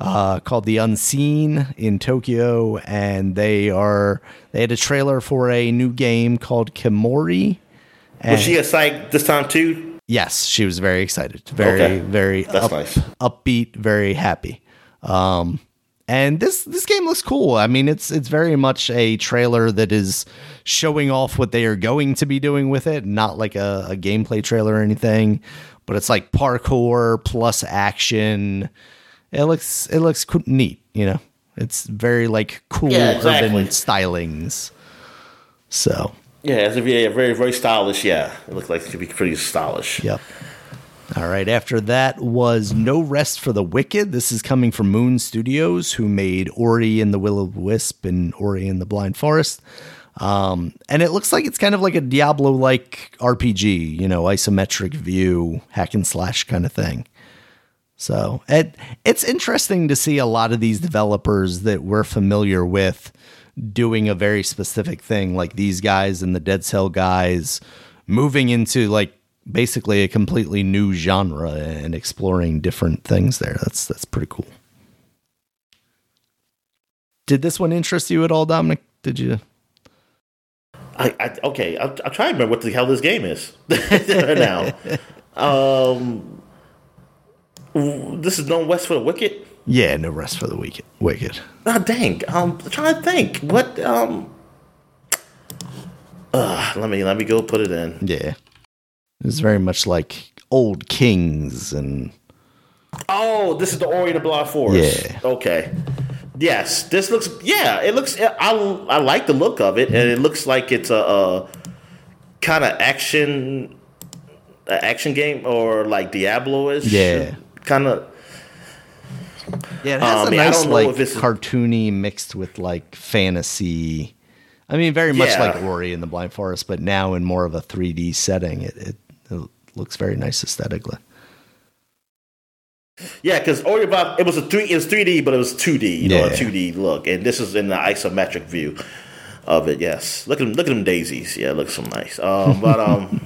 called The Unseen in Tokyo, and they had a trailer for a new game called Kimori. Was she excited this time too? Yes, she was very excited, very nice. Upbeat, very happy. And this game looks cool. I mean, it's very much a trailer that is showing off what they are going to be doing with it, not like a gameplay trailer or anything. But it's like parkour plus action. It looks neat, you know. It's very like cool urban stylings. So yeah, it's very very stylish. Yeah, it looked like it could be pretty stylish. Yep. All right. After that was No Rest for the Wicked. This is coming from Moon Studios, who made Ori and the Will-O-Wisp and Ori and the Blind Forest. And it looks like it's kind of like a Diablo-like RPG, you know, isometric view, hack and slash kind of thing. So it's interesting to see a lot of these developers that we're familiar with doing a very specific thing, like these guys and the Dead Cell guys moving into like basically a completely new genre and exploring different things there. That's pretty cool. Did this one interest you at all, Dominic? Did you? I'm trying to remember what the hell this game is right now. This is No Rest for the Wicked? Yeah, No Rest for the Wicked. Oh, dang. I'm trying to think. What? Let me go put it in. Yeah. It's very much like old kings and... Oh, this is the Ori and the Blind Forest. Yeah. Okay. Yes, this looks... Yeah, it looks... I like the look of it, and it looks like it's a kind of action game or like Diablo-ish. Yeah. Kind of, yeah. It has a nice, like, cartoony mixed with like fantasy. I mean, very much like Ori in the Blind Forest, but now in more of a 3D setting. It looks very nice aesthetically. Yeah, because Ori, it was 3D, but it was 2D. You know, a 2D look, and this is in the isometric view of it. Yes, look at them daisies. Yeah, it looks so nice. I'm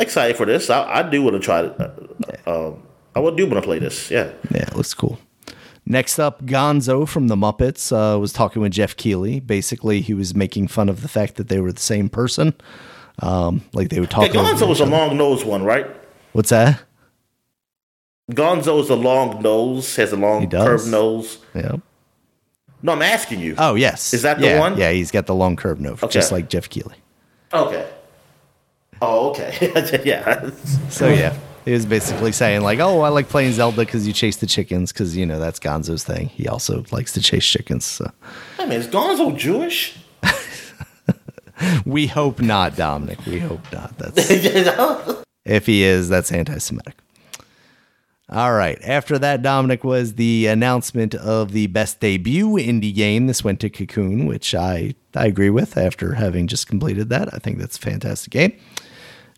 excited for this. I do want to try it. I do want to play this. Yeah, it looks cool. Next up, Gonzo from the Muppets was talking with Jeff Keighley. Basically, he was making fun of the fact that they were the same person. Like they would talk. Yeah, Gonzo was a long nose one, right? What's that? Gonzo is a long nose. Has a long curved nose. Yeah. No, I'm asking you. Oh yes, is that the one? Yeah, he's got the long curved nose, just like Jeff Keighley. Okay. Oh, okay. Yeah. So, yeah. He was basically saying, like, oh, I like playing Zelda because you chase the chickens, because, you know, that's Gonzo's thing. He also likes to chase chickens. So. I mean, is Gonzo Jewish? We hope not, Dominic. We hope not. That's if he is, that's anti-Semitic. All right. After that, Dominic, was the announcement of the best debut indie game. This went to Cocoon, which I agree with after having just completed that. I think that's a fantastic game.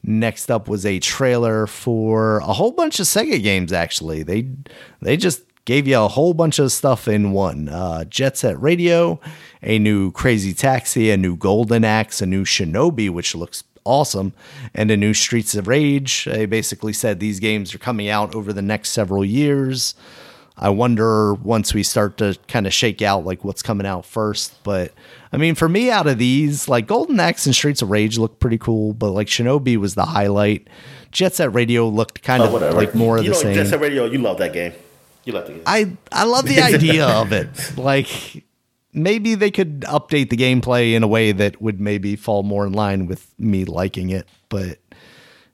Next up was a trailer for a whole bunch of Sega games, actually. They just gave you a whole bunch of stuff in one. Jet Set Radio, a new Crazy Taxi, a new Golden Axe, a new Shinobi, which looks awesome. And a new Streets of Rage. They basically said these games are coming out over the next several years. I wonder once we start to kind of shake out like what's coming out first. But I mean, for me, out of these, like Golden Axe and Streets of Rage look pretty cool, but like Shinobi was the highlight. Jet Set Radio looked kind of like more of the same. Jet Set Radio, you love that game. You love the game. I love the idea of it. Like maybe they could update the gameplay in a way that would maybe fall more in line with me liking it. But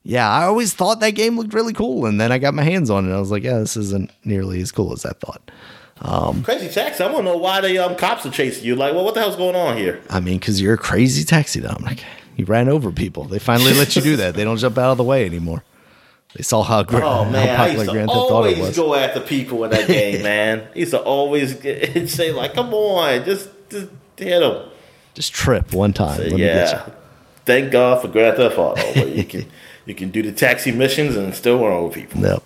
yeah, I always thought that game looked really cool, and then I got my hands on it, and I was like, yeah, this isn't nearly as cool as I thought. Crazy Taxi, I want to know why the cops are chasing you. Like, well, what the hell's going on here? I mean, because you're a crazy taxi, Dominic. You ran over people. They finally let you do that. They don't jump out of the way anymore. They saw how great how popular Grand Theft Auto was. I used to always go after people in that game, man. I used to always say, like, come on, just hit them. Just trip one time. So, yeah. Thank God for Grand Theft Auto. Where you can... You can do the taxi missions and still run over people. Yep.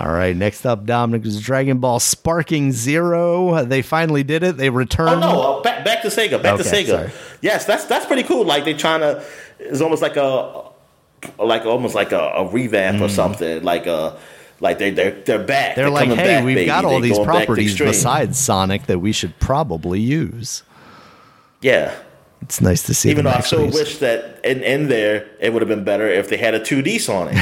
All right. Next up, Dominic, is Dragon Ball Sparking Zero. They finally did it. They returned. Oh, no. Back to Sega. Back to Sega. Sorry. Yes, that's pretty cool. Like, they're trying to... It's almost like a revamp or something. Like they're back. They're like, hey, back, we've baby. Got all they're these properties besides Sonic that we should probably use. Yeah. It's nice to see. Even though I so wish that in there, it would have been better if they had a 2D Sonic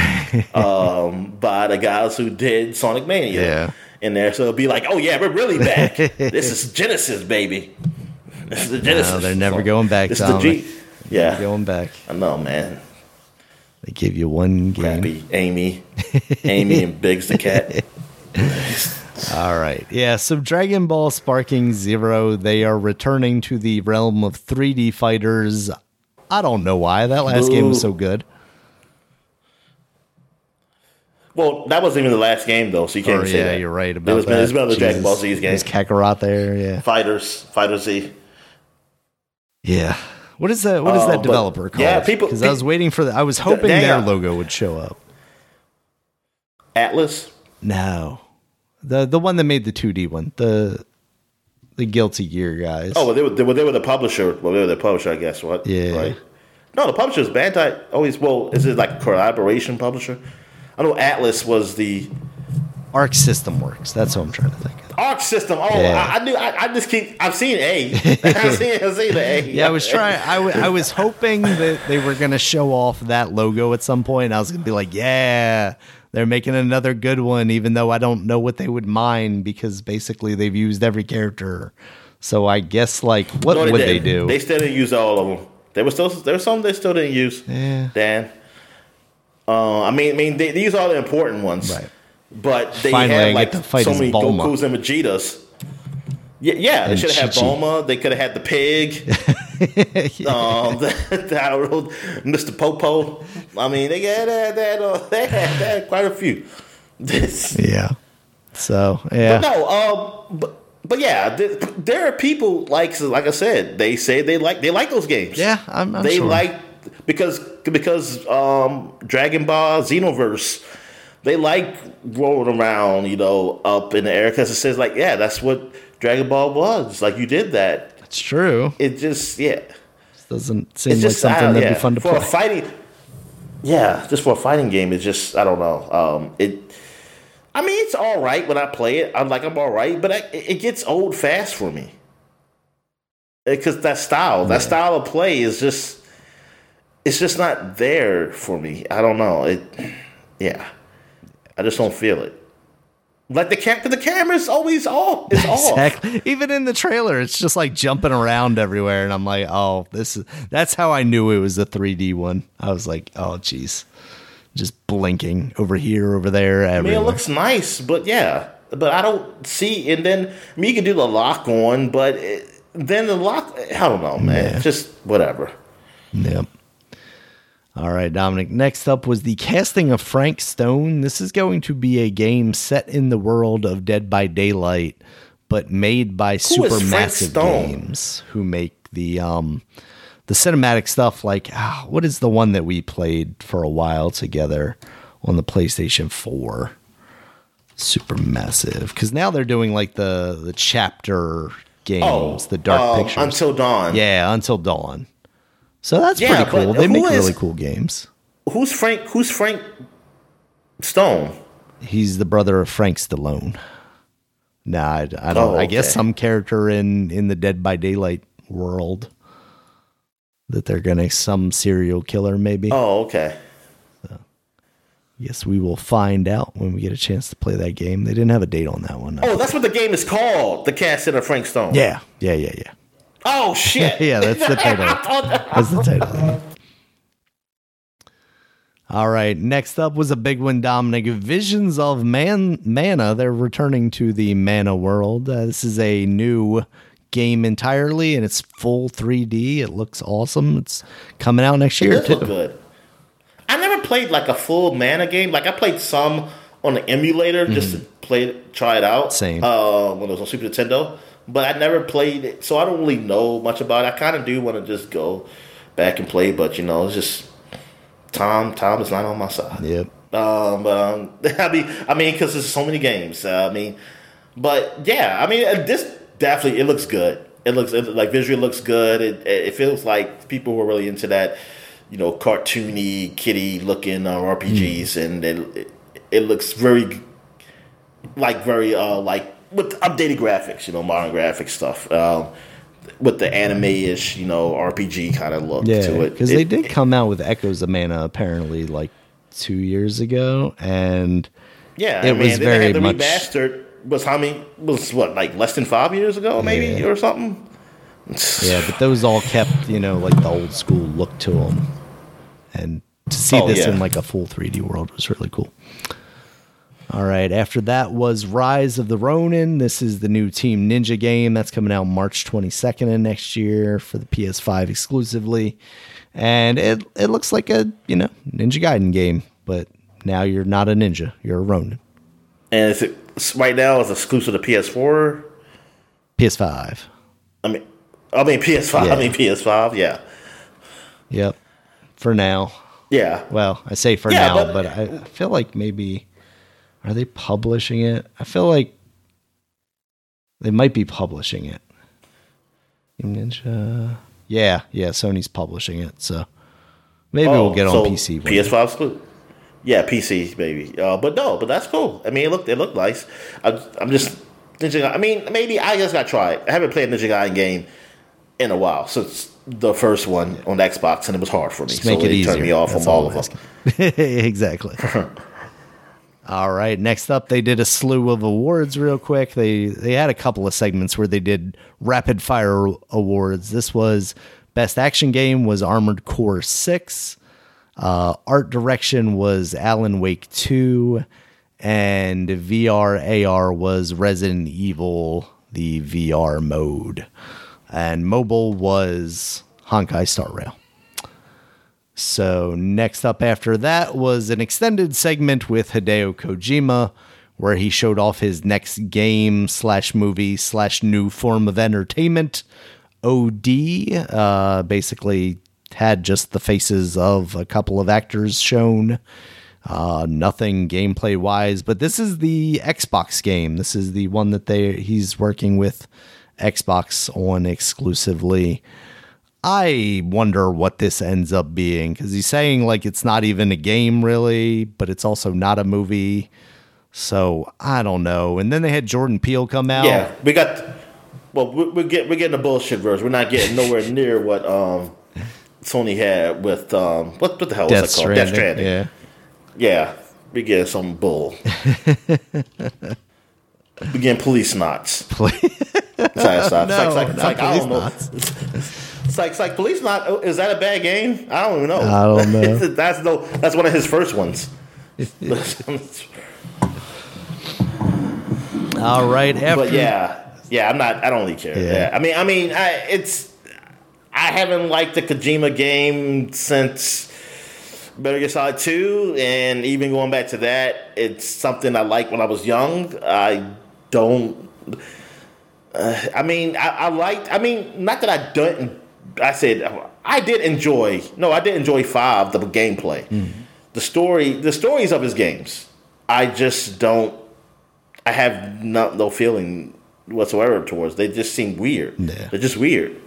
by the guys who did Sonic Mania in there. So it'll be like, oh, yeah, we're really back. This is Genesis, baby. This is the Genesis. No, they're never going back, Dominic. They're going back. I know, man. They give you one game. Crappy Amy. Amy and Biggs the Cat. All right. Yeah, so Dragon Ball Sparking Zero, they are returning to the realm of 3D fighters. I don't know why. That last game was so good. Well, that wasn't even the last game, though, so you can't say that. Yeah, you're right about that. There's been other Dragon Ball Z games. There's Kakarot there, yeah. Fighter Z. Yeah. What is that? What is that developer called? Yeah, people... Because I was waiting for that. I was hoping their logo would show up. Atlas? No. The one that made the 2D one, the Guilty Gear guys. Oh, well, they were the publisher. Well, they were the publisher, I guess. What? Yeah. Right? No, the publisher is Bandai. Always. Well, is it like a collaboration publisher? I know Atlas was the Arc System Works. That's what I'm trying to think of. Arc System. Oh, yeah. I knew. I just keep. I've seen A. I've seen the A. Yeah, I was trying. I was hoping that they were going to show off that logo at some point. I was going to be like, yeah. They're making another good one, even though I don't know what they would mine because basically they've used every character. So I guess, like, what would they do? They still didn't use all of them. There were some they still didn't use. Yeah. Dan. I mean, these are the important ones. Right. But they had like so many Bulma. Gokus and Vegetas. Yeah, they should have had Bulma. They could have had the pig. I don't know, Mr. Popo. I mean, they had that quite a few. Yeah. So yeah. But no. But yeah, there are people like I said. They say they like those games. Yeah, I'm they sure. like because Dragon Ball Xenoverse. They like rolling around, up in the air because it says like, yeah, that's what Dragon Ball was. Like you did that. It's true. It just it doesn't seem like something that'd be fun to play. For a fighting, just for a fighting game, it's just I don't know. I mean, it's all right when I play it. I'm all right, but it gets old fast for me because that style of play is just it's just not there for me. I don't know. I just don't feel it. Like the camera's always off. It's off. Even in the trailer, it's just like jumping around everywhere, and I'm like, oh, that's how I knew it was a 3D one. I was like, oh, geez, just blinking over here, over there. Everywhere. I mean, it looks nice, but I don't see. And then you can do the lock on, but then the lock. I don't know, man. Yeah. Just whatever. Yep. All right, Dominic. Next up was the casting of Frank Stone. This is going to be a game set in the world of Dead by Daylight, but made by Supermassive Games, who make the cinematic stuff. Like, what is the one that we played for a while together on the PlayStation 4? Supermassive, because now they're doing like the chapter games, the Dark Pictures, Until Dawn. Yeah, Until Dawn. So that's pretty cool. They make really cool games. Who's Frank Stone? He's the brother of Frank Stallone. Nah, I don't. I guess some character in the Dead by Daylight world that they're gonna some serial killer maybe. Oh, okay. So, yes, we will find out when we get a chance to play that game. They didn't have a date on that one. Oh, that's what the game is called. The Casting of Frank Stone. Yeah. Oh shit! Yeah, that's the title. That's the title. All right, next up was a big one, Dominic. Visions of Mana. They're returning to the Mana world. This is a new game entirely, and it's full 3D. It looks awesome. It's coming out next year, too. It does look good. I never played, like, a full Mana game. Like, I played some on the emulator just to try it out. Same. When it was on Super Nintendo. But I never played it, so I don't really know much about it. I kind of do want to just go back and play, but, you know, it's just... Time is not on my side. Yep. I mean, because there's so many games. This definitely, it looks good. It visually looks good. It feels like people were really into that, you know, cartoony, kitty looking RPGs, and it looks very with updated graphics, you know, modern graphics stuff. With the anime-ish, you know, RPG kind of look to it. Because they did come out with Echoes of Mana, apparently, like 2 years ago. And was very much... Yeah, I mean, the remastered was less than 5 years ago, maybe, or something? Yeah, but those all kept, you know, like the old school look to them. And to see in, like, a full 3D world was really cool. All right, after that was Rise of the Ronin. This is the new Team Ninja game. That's coming out March 22nd of next year for the PS5 exclusively. And it looks like a, you know, Ninja Gaiden game, but now you're not a ninja, you're a Ronin. And right now it's exclusive to PS4? PS5. PS5, yeah. Yep, for now. Yeah. Well, I say for now, but I feel like maybe... Are they publishing it? I feel like they might be publishing it. Ninja. Yeah, Sony's publishing it, so maybe we'll get on PC. PS5 exclusive. Yeah, PC maybe. But that's cool. I mean, it looked nice. I'm just Ninja. I mean, maybe I just got to try it. I haven't played a Ninja Gaiden game in a while since the first one on the Xbox, and it was hard for me. Just make it easier. Turned me off from all of them. Exactly. All right, next up, they did a slew of awards real quick. They had a couple of segments where they did rapid-fire awards. This was Best Action Game was Armored Core 6. Art Direction was Alan Wake 2. And VR AR was Resident Evil, the VR mode. And mobile was Honkai Star Rail. So next up after that was an extended segment with Hideo Kojima, where he showed off his next game / movie / new form of entertainment, OD. Basically had just the faces of a couple of actors shown. Nothing gameplay wise, but this is the Xbox game. This is the one that he's working with Xbox on exclusively. I wonder what this ends up being, because he's saying like it's not even a game really, but it's also not a movie. So I don't know. And then they had Jordan Peele come out. Yeah, we got. Well, we're getting a bullshit version. We're not getting nowhere near what Sony had with what the hell was that called? Death Stranding. Yeah. We get some bull. We get police knots. It's like Police Knot. Is that a bad game? I don't even know. I don't know. That's one of his first ones. All right. But yeah. I don't really care. Yeah. I mean. I haven't liked the Kojima game since Better Gear Solid 2, and even going back to that, it's something I liked when I was young. I don't. I did enjoy 5, the gameplay. Mm-hmm. The stories of his games. I just don't, I have no feeling whatsoever towards. They just seem weird. Yeah. They're just weird.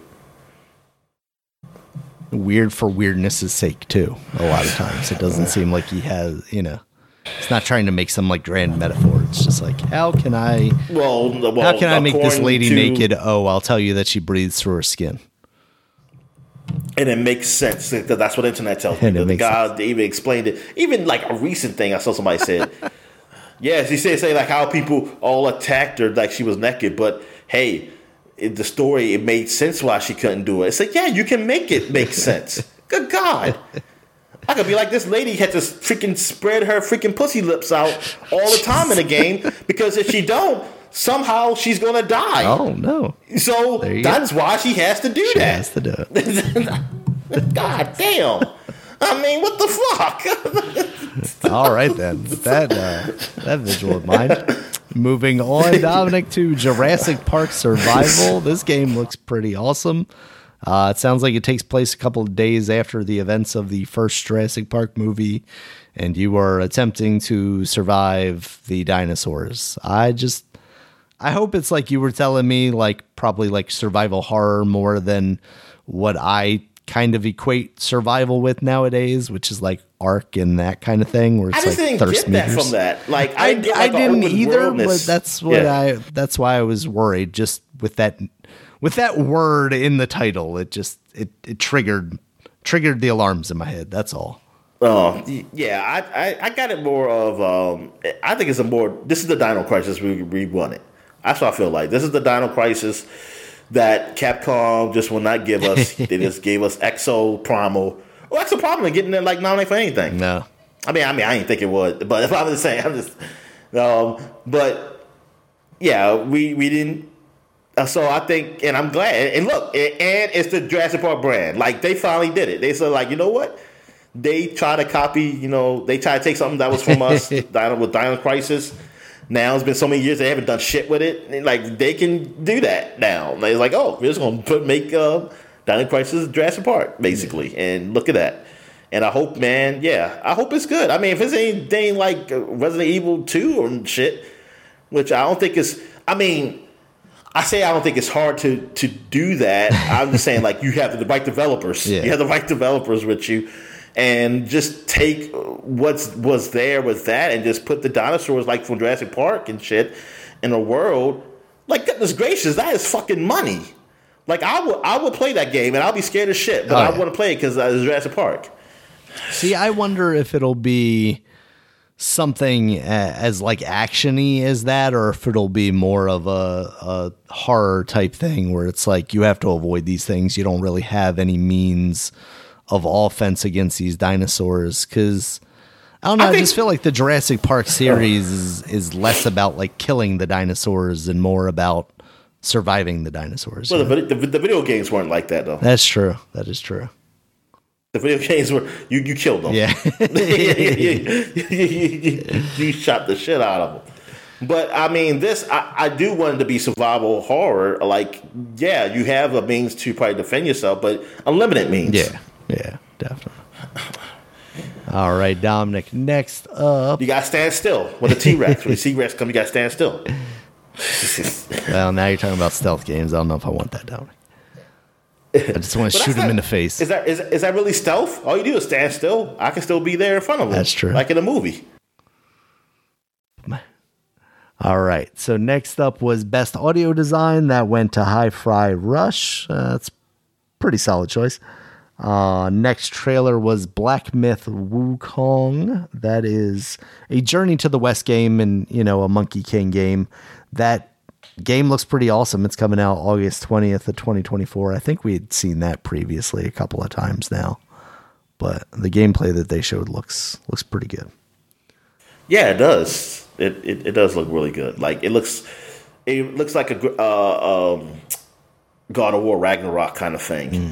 weird for weirdness' sake too. A lot of times, it doesn't seem like he has, you know. It's not trying to make some like grand metaphor. It's just like, how can I make this lady naked? Oh, I'll tell you that she breathes through her skin. And it makes sense. That's what the internet tells me. The guy even explained it. Even like a recent thing I saw somebody said. Yes, he said like how people all attacked her like she was naked, but hey, the story, it made sense why she couldn't do it. It's like, yeah, you can make it make sense. Good God. I could be like, this lady had to freaking spread her freaking pussy lips out all the time in the game, because if she don't, somehow she's going to die. Oh, no. So that's why she has to do that. Has to do it. God damn. I mean, what the fuck? All right, then. That visual of mine. Moving on, Dominic, to Jurassic Park Survival. This game looks pretty awesome. It sounds like it takes place a couple of days after the events of the first Jurassic Park movie, and you are attempting to survive the dinosaurs. I hope it's like you were telling me, like probably like survival horror more than what I kind of equate survival with nowadays, which is like Ark and that kind of thing. Where it's I just like didn't get that meters. From that. Like I didn't either, but that's what that's why I was worried just with that. With that word in the title, it just it triggered the alarms in my head. That's all. Oh yeah, I got it more of I think it's a more this is the Dino Crisis we want it. That's what I feel like. This is the Dino Crisis that Capcom just will not give us. They just gave us Exo Primal. Well, Exo Primal is getting like nominated for anything. No, I mean I didn't think it would, but if I was saying I'm just but yeah, we didn't. So I think, and I'm glad. And look, and it's the Jurassic Park brand. Like they finally did it. They said, like, you know what? They try to copy. You know, they try to take something that was from us, with Dino Crisis. Now it's been so many years they haven't done shit with it. And, like they can do that now. They're like, oh, we're just gonna make Dino Crisis Jurassic Park basically. And look at that. And I hope, man, yeah, I hope it's good. I mean, if it's anything like Resident Evil 2 or shit, which I don't think is. I mean. I say I don't think it's hard to do that. I'm just saying, like, you have the right developers. Yeah. You have the right developers with you. And just take what was there with that and just put the dinosaurs, like, from Jurassic Park and shit in a world. Like, goodness gracious, that is fucking money. Like, I would play that game, and I'll be scared as shit. But I want to play it because it's Jurassic Park. See, I wonder if it'll be something as like action-y as that, or if it'll be more of a horror type thing where it's like you have to avoid these things. You don't really have any means of offense against these dinosaurs, because I don't know, I just feel like the Jurassic Park series is less about like killing the dinosaurs and more about surviving the dinosaurs. Well, the video games weren't like that though. That's true. That is true. The video games were you killed them. Yeah. You shot the shit out of them. But I mean, this I do want it to be survival horror. Like, yeah, you have a means to probably defend yourself, but unlimited means. Yeah, definitely. All right, Dominic. Next up, you gotta stand still with a T-Rex. When the T-Rex comes, you gotta stand still. Well, now you're talking about stealth games. I don't know if I want that, Dominic. I just want to shoot him in the face. Is that really stealth? All you do is stand still. I can still be there in front of him. That's true. Like in a movie. All right. So next up was Best Audio Design. That went to Hi Fry Rush. That's a pretty solid choice. Next trailer was Black Myth Wukong. That is a Journey to the West game and, you know, a Monkey King game. That game looks pretty awesome. It's coming out August 20th of 2024. I think we had seen that previously a couple of times now, but the gameplay that they showed looks pretty good. Yeah, it does. It does look really good. Like it looks like a God of War Ragnarok kind of thing.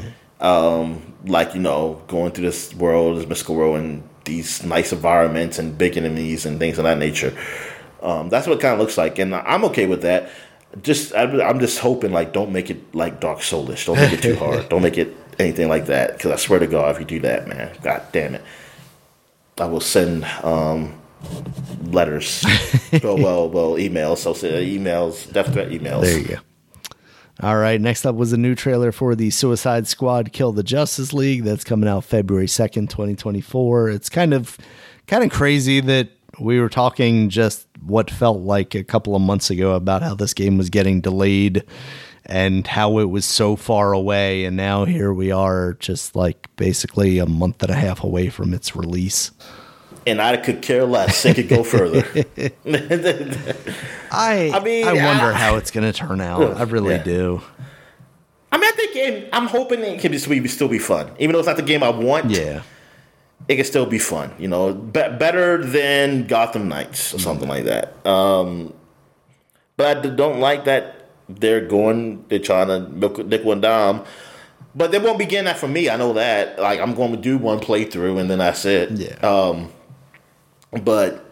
Mm. Like, you know, going through this world, this mystical world, and these nice environments and big enemies and things of that nature. That's what it kind of looks like, and I'm okay with that. I'm just hoping, like, don't make it like Dark Soulish. Don't make it too hard. Don't make it anything like that. Because I swear to God, if you do that, man, God damn it, I will send letters, emails, death threat emails. There you go. All right, next up was a new trailer for the Suicide Squad Kill the Justice League. That's coming out February 2nd, 2024. It's kind of crazy that we were talking just what felt like a couple of months ago about how this game was getting delayed and how it was so far away. And now here we are just like basically a month and a half away from its release. And I could care less. It could go further. I mean, I wonder how it's going to turn out. I really do. I mean, I think I'm hoping it can still be fun, even though it's not the game I want. Yeah, it can still be fun. You know, better than Gotham Knights or something like that. But I don't like that they're trying to nick one dime. But they won't be getting that from me. I know that. Like, I'm going to do one playthrough and then that's it. Yeah. But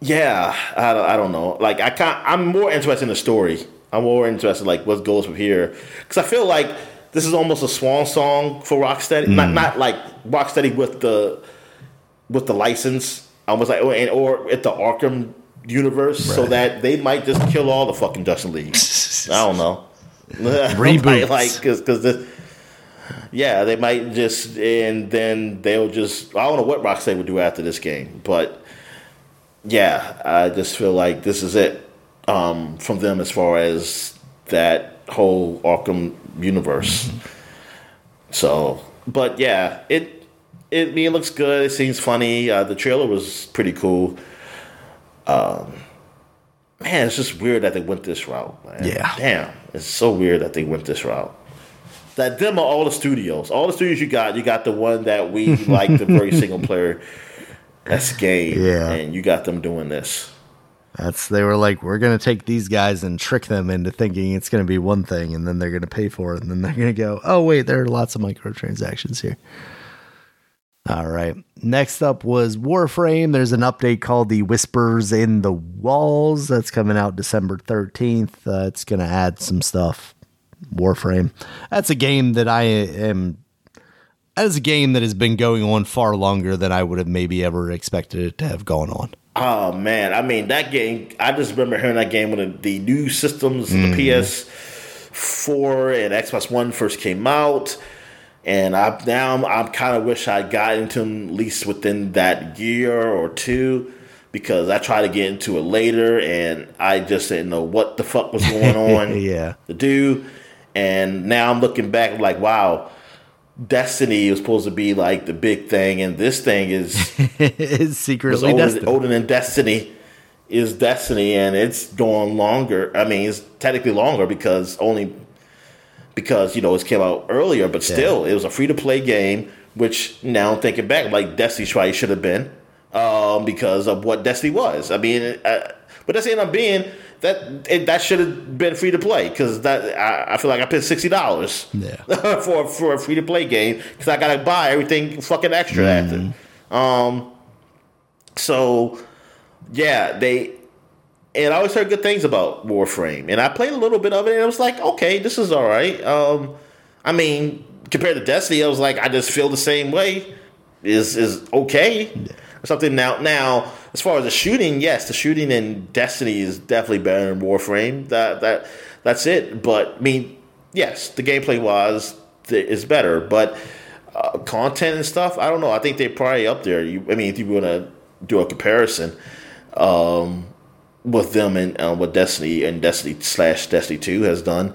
yeah, I don't know. Like, I'm more interested in the story. I'm more interested like what goes from here, because I feel like this is almost a swan song for Rocksteady. Not like Rocksteady with the license. Almost like or at the Arkham universe, right. So that they might just kill all the fucking Justice League. I don't know. Reboots, like, because yeah, they might just, and then they'll just, I don't know what Rocksteady would do after this game, but yeah, I just feel like this is it from them as far as that whole Arkham universe. So, but yeah, it looks good. It seems funny. The trailer was pretty cool. Man, it's just weird that they went this route, man. Yeah, damn. It's so weird that they went this route. That demo, all the studios you got the one that we like, the very single player that's game. Yeah. And you got them doing this. They were like, we're going to take these guys and trick them into thinking it's going to be one thing, and then they're going to pay for it, and then they're going to go, oh, wait, there are lots of microtransactions here. All right. Next up was Warframe. There's an update called the Whispers in the Walls. That's coming out December 13th. It's going to add some stuff. Warframe. That's a game that that has been going on far longer than I would have maybe ever expected it to have gone on. Oh, man. I mean, that game, I just remember hearing that game when the new systems, the PS4 and Xbox One first came out. And I kind of wish I got into them at least within that year or two, because I tried to get into it later and I just didn't know what the fuck was going on to do. And now I'm looking back like, wow, Destiny was supposed to be like the big thing, and this thing is it's secretly older than Destiny is Destiny, and it's going longer. I mean, it's technically longer because you know it came out earlier, but still it was a free to play game, which now I'm thinking back like Destiny probably should have been, because of what Destiny was. I mean, but that's ended up being that should have been free to play, because that I feel like I paid $60 for a free to play game, because I gotta buy everything fucking extra after. So yeah, And I always heard good things about Warframe. And I played a little bit of it, and I was like, okay, this is all right. I mean, compared to Destiny, I was like, I just feel the same way. Is okay. Yeah. Something now, as far as the shooting, yes, the shooting in Destiny is definitely better than Warframe. That's it. But, I mean, yes, the gameplay-wise is better. But content and stuff, I don't know. I think they're probably up there. If you want to do a comparison, with them and what Destiny and Destiny/Destiny 2 has done.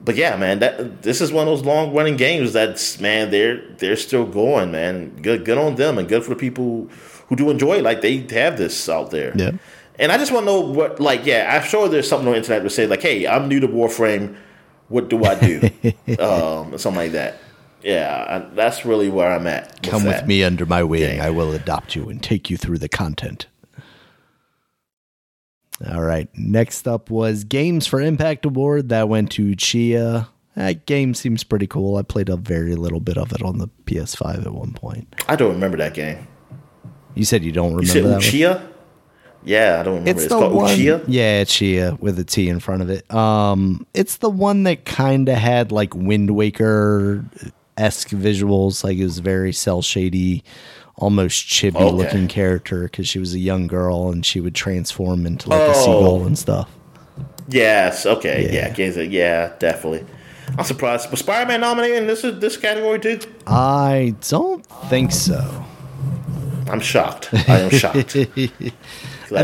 But yeah, man, this is one of those long running games that's, man, they're still going, man. Good on them, and good for the people who do enjoy it. Like, they have this out there. Yeah. And I just want to know what, like, yeah, I'm sure there's something on the internet that say like, hey, I'm new to Warframe, what do I do? Something like that. Yeah, that's really where I'm at. Come with me under my wing. I will adopt you and take you through the content. All right. Next up was Games for Impact Award. That went to Chia. That game seems pretty cool. I played a very little bit of it on the PS5 at one point. I don't remember that game. You said you don't remember that Chia? One? Yeah, I don't remember. It's called Uchiha? Yeah, Chia with a T in front of it. It's the one that kind of had like Wind Waker-esque visuals. Like, it was very cel-shady, almost chibi looking character, because she was a young girl and she would transform into like a seagull and stuff. Yes. Okay. Yeah. Games. Yeah. Definitely. I'm surprised. Was Spider-Man nominated in this category too? I don't think so. I'm shocked. I am shocked. I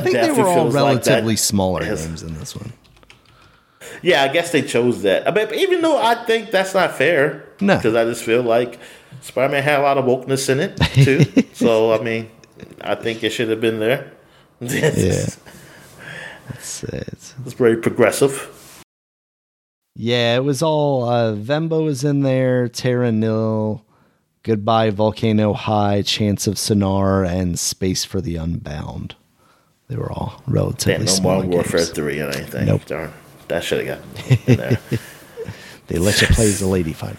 think they were all relatively like smaller games in this one. Yeah, I guess they chose that. I mean, even though I think that's not fair. No. Because I just feel like Spider-Man had a lot of wokeness in it, too. So, I mean, I think it should have been there. Yeah. It's very progressive. Yeah, it was all... Vembo was in there, Terra Nil, Goodbye Volcano High, Chance of Sonar, and Space for the Unbound. They were all relatively small games. No Modern Warfare 3 or anything. Nope. Darn. That should have got in there. They let you play as a lady finally.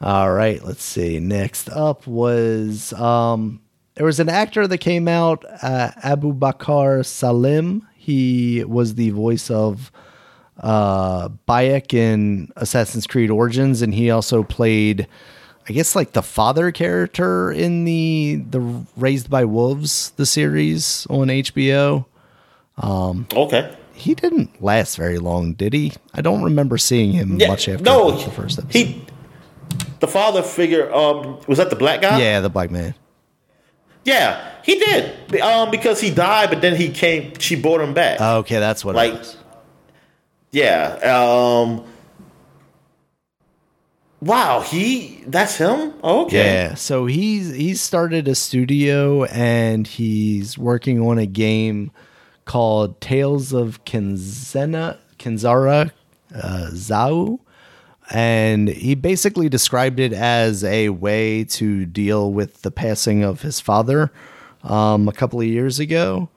All right, let's see. Next up was there was an actor that came out, Abubakar Salim. He was the voice of Bayek in Assassin's Creed Origins, and he also played, I guess, like the father character in the Raised by Wolves, the series on HBO. Okay. He didn't last very long, did he? I don't remember seeing him much after the first episode. The father figure, was that the black guy? Yeah, the black man. Yeah, he did. Because he died, but then she brought him back. Okay, that's what it was. Yeah. Wow, that's him? Okay. Yeah, so he started a studio, and he's working on a game called Tales of Kenzara Zao, and he basically described it as a way to deal with the passing of his father a couple of years ago.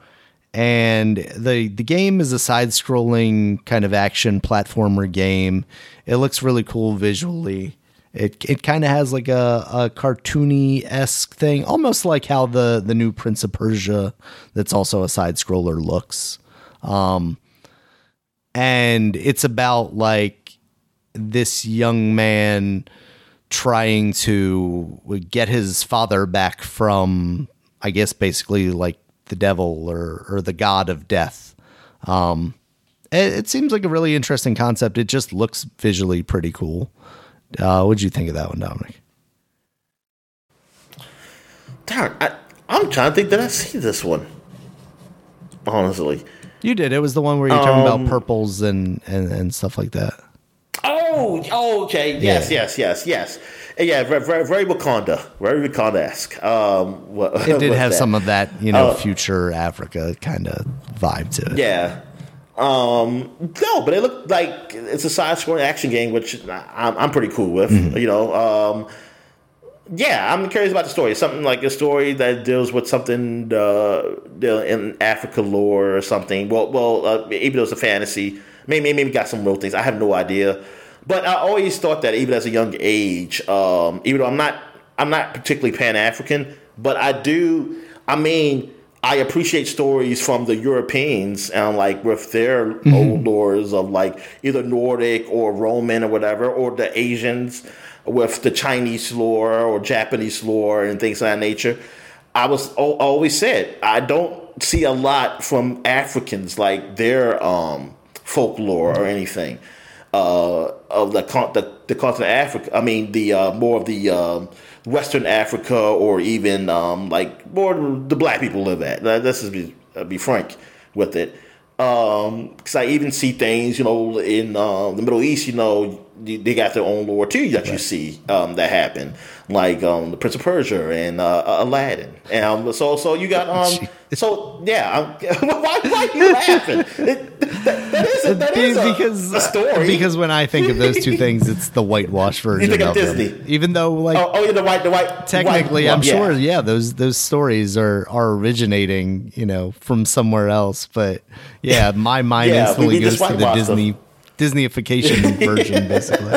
And the game is a side-scrolling kind of action platformer game. It looks really cool visually. It kind of has like a cartoony-esque thing, almost like how the new Prince of Persia, that's also a side-scroller, looks. And it's about like this young man trying to get his father back from, I guess, basically like the devil or the god of death. It seems like a really interesting concept. It just looks visually pretty cool. What did you think of that one, Dominic? Darn, I'm trying to think that I see this one. Honestly, you did. It was the one where you're talking about purples and stuff like that. Oh, okay. Yes. Yeah, very Wakanda, very Wakanda-esque. It did have some of that, future Africa kind of vibe to it. Yeah. No, but it looked like it's a side-scrolling action game, which I'm pretty cool with. Mm-hmm. I'm curious about the story. Something like a story that deals with something in Africa lore or something. Well, even though it's a fantasy, maybe got some real things. I have no idea, but I always thought that even as a young age, even though I'm not particularly Pan-African, but I do. I mean, I appreciate stories from the Europeans and like with their old lores of like either Nordic or Roman or whatever, or the Asians with the Chinese lore or Japanese lore and things of that nature. I always said, I don't see a lot from Africans, like their folklore or anything of the continent of Africa. I mean, the more of the Western Africa, or even like more the black people live at. Let's just be frank with it, because I even see things in the Middle East. They got their own lore too that you see that happen, like the Prince of Persia and Aladdin. And so you got why are you laughing? That is a story. Because when I think of those two things, it's the whitewash version. You think of Disney, even though like the white. Technically, I'm sure. Yeah, those stories are originating from somewhere else. But yeah, my mind instantly goes to the Disneyfication version, basically.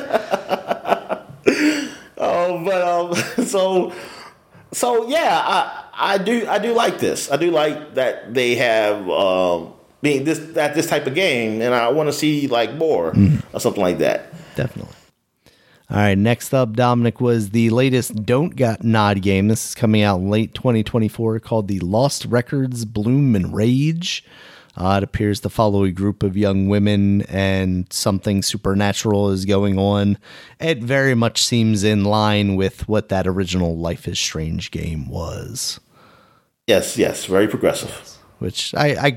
I do like this. I do like that they have this type of game, and I want to see like more or something like that. Definitely. All right, next up, Dominic, was the latest Don't Got Nod game. This is coming out late 2024, called the Lost Records Bloom and Rage. It appears to follow a group of young women and something supernatural is going on. It very much seems in line with what that original Life is Strange game was. Yes, yes, very progressive. Which I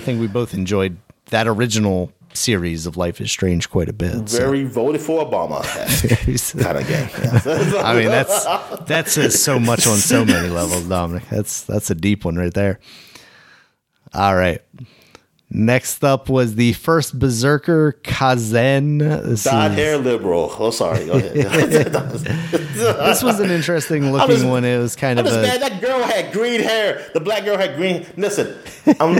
think we both enjoyed that original series of Life is Strange quite a bit. Very voted for Obama kind of game. Yeah. I mean, that says so much on so many levels, Dominic. That's a deep one right there. All right. Next up was the first Berserker Kazen. Dyed hair liberal. Oh, sorry. Go ahead. This was an interesting looking one. It was kind of mad that girl had green hair. The black girl had green. Listen, I'm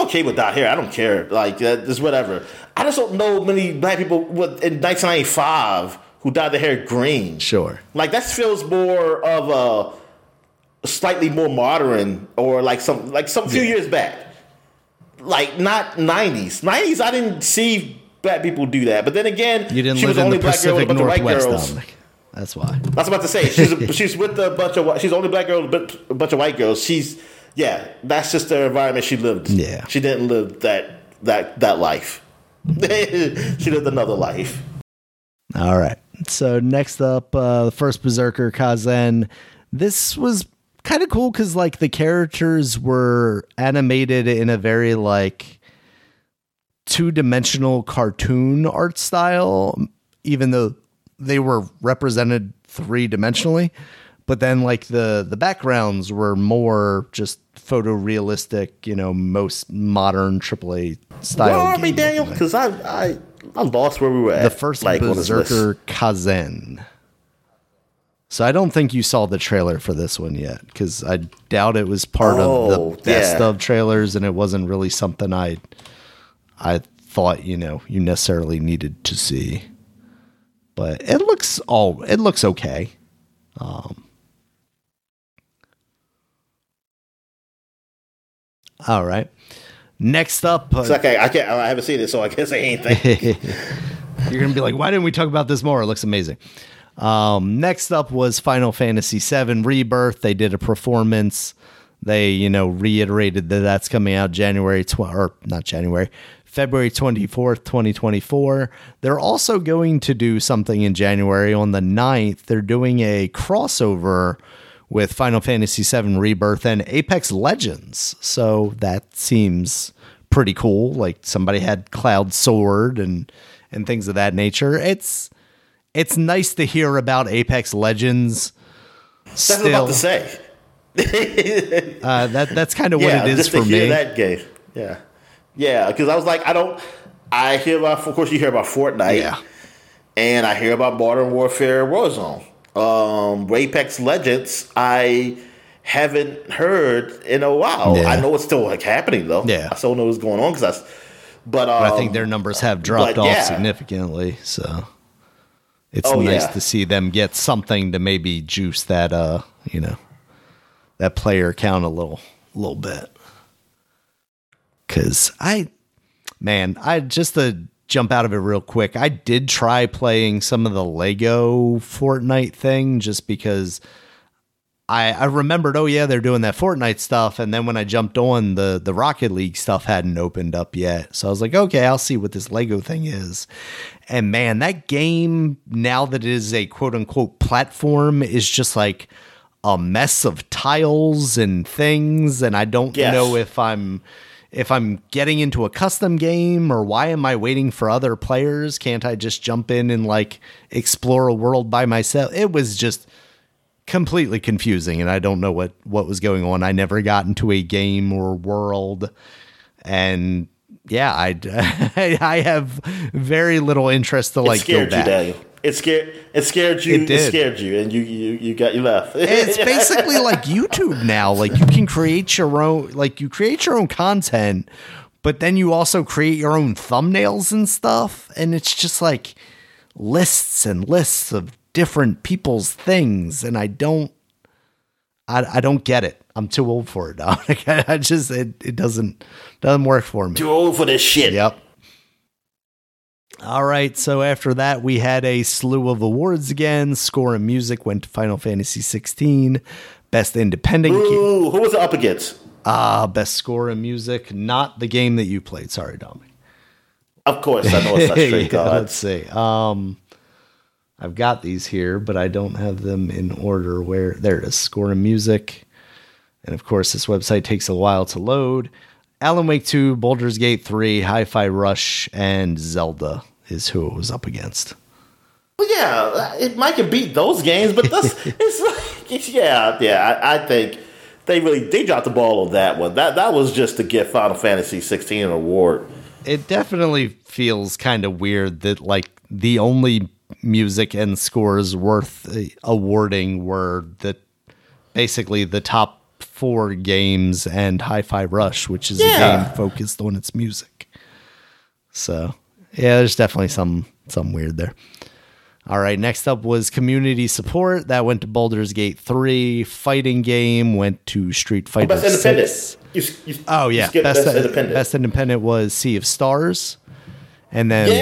okay with dyed hair. I don't care. Like, just whatever. I just don't know many black people in 1995 who dyed their hair green. Sure. Like, that feels more of a slightly more modern, or like some few years back, like not 90s. 90s, I didn't see black people do that. But then again, you didn't. She was the only black girl with a bunch of white girls. Dominic. That's why. I was about to say she's with a bunch of. She's the only black girl with a bunch of white girls. That's just the environment she lived. Yeah, she didn't live that life. She lived another life. All right. So next up, the first Berserker Kazen. This was kind of cool because, like, the characters were animated in a very, like, two-dimensional cartoon art style, even though they were represented three-dimensionally. But then, like, the backgrounds were more just photorealistic, you know, most modern AAA style. Where are we, Daniel? Because I lost where we were at. The first, like, Berserker Kazen. So I don't think you saw the trailer for this one yet, because I doubt it was part of the best of trailers, and it wasn't really something I thought, you know, you necessarily needed to see. But it looks okay. All right. Next up, it's okay. I haven't seen it, so I can't say anything. You're gonna be like, why didn't we talk about this more? It looks amazing. Next up was Final Fantasy VII Rebirth. They did a performance. They, you know, reiterated that that's coming out February 24th, 2024. They're also going to do something in January on the 9th. They're doing a crossover with Final Fantasy VII Rebirth and Apex Legends. So that seems pretty cool. Like, somebody had Cloud Sword and things of that nature. It's nice to hear about Apex Legends. That's what I'm about to say. That's kind of what it is for me. That game. Yeah. Yeah, because I was like, I hear about, of course, you hear about Fortnite. Yeah. And I hear about Modern Warfare Warzone. Apex Legends, I haven't heard in a while. Yeah. I know it's still, like, happening, though. Yeah. I still know what's going on. But I think their numbers have dropped off significantly, so... It's nice to see them get something to maybe juice that, you know, that player count a little bit. Because I just to jump out of it real quick, I did try playing some of the Lego Fortnite thing just because I remembered, they're doing that Fortnite stuff. And then when I jumped on, the Rocket League stuff hadn't opened up yet. So I was like, okay, I'll see what this Lego thing is. And man, that game, now that it is a quote unquote platform, is just like a mess of tiles and things. And I don't know if I'm getting into a custom game, or why am I waiting for other players? Can't I just jump in and, like, explore a world by myself? It was just completely confusing, and I don't know what was going on. I never got into a game or world, and I have very little interest to, like, go back. It scared you, and you left. It's basically like YouTube now. Like, you can create your own, like, you create your own content, but then you also create your own thumbnails and stuff, and it's just like lists and lists of different people's things, and I don't get it. I'm too old for it, Dominic. I just it doesn't work for me. Too old for this shit. Yep. All right. So after that, we had a slew of awards again. Score and music went to Final Fantasy 16. Best independent game. Who was it up against? Best score in music, not the game that you played. Sorry, Dominic. Of course, I know it's not straight. Yeah, let's see. I've got these here, but I don't have them in order. Where there it is, score and music. And of course, this website takes a while to load. Alan Wake 2, Baldur's Gate 3, Hi-Fi Rush, and Zelda is who it was up against. Well, yeah, it might can beat those games, but this it's like, yeah. I think they dropped the ball on that one. That was just to get Final Fantasy 16 an award. It definitely feels kind of weird that like the only music and scores worth awarding were basically the top four games and Hi-Fi Rush, which is a game focused on its music. So yeah, there's definitely some weird there. All right, next up was community support. That went to Baldur's Gate 3. Fighting game went to Street Fighter 6. Best independent. Best independent was Sea of Stars, and then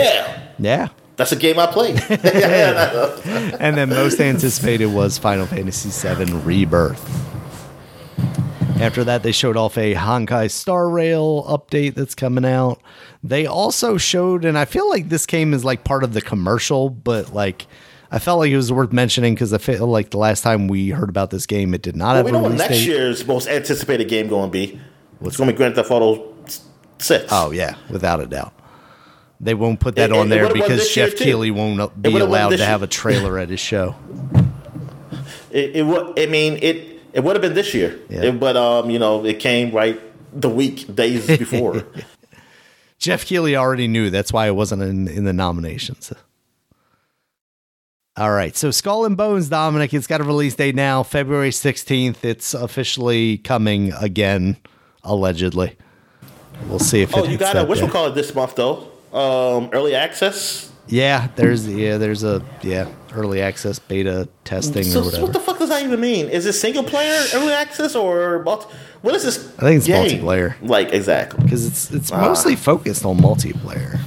that's a game I played. And then most anticipated was Final Fantasy VII Rebirth. After that, they showed off a Honkai Star Rail update that's coming out. They also showed, and I feel like this game is like part of the commercial, but like I felt like it was worth mentioning because I feel like the last time we heard about this game, it did not have a release date. We know what next year's most anticipated game going to be. It's going to be Grand Theft Auto 6. Oh, yeah, without a doubt. They won't put that on there because Jeff Keighley won't be allowed to have a trailer at his show. It would have been this year, but it came days before. Jeff Keighley already knew. That's why it wasn't in the nominations. All right. So Skull and Bones, Dominic, it's got a release date now, February 16th. It's officially coming again, allegedly. We'll see if you got it. We'll call it this month though. Early access. Yeah, there's early access beta testing or whatever. So what the fuck does that even mean? Is it single player early access or what is this? I think it's multiplayer. Like exactly because it's mostly focused on multiplayer.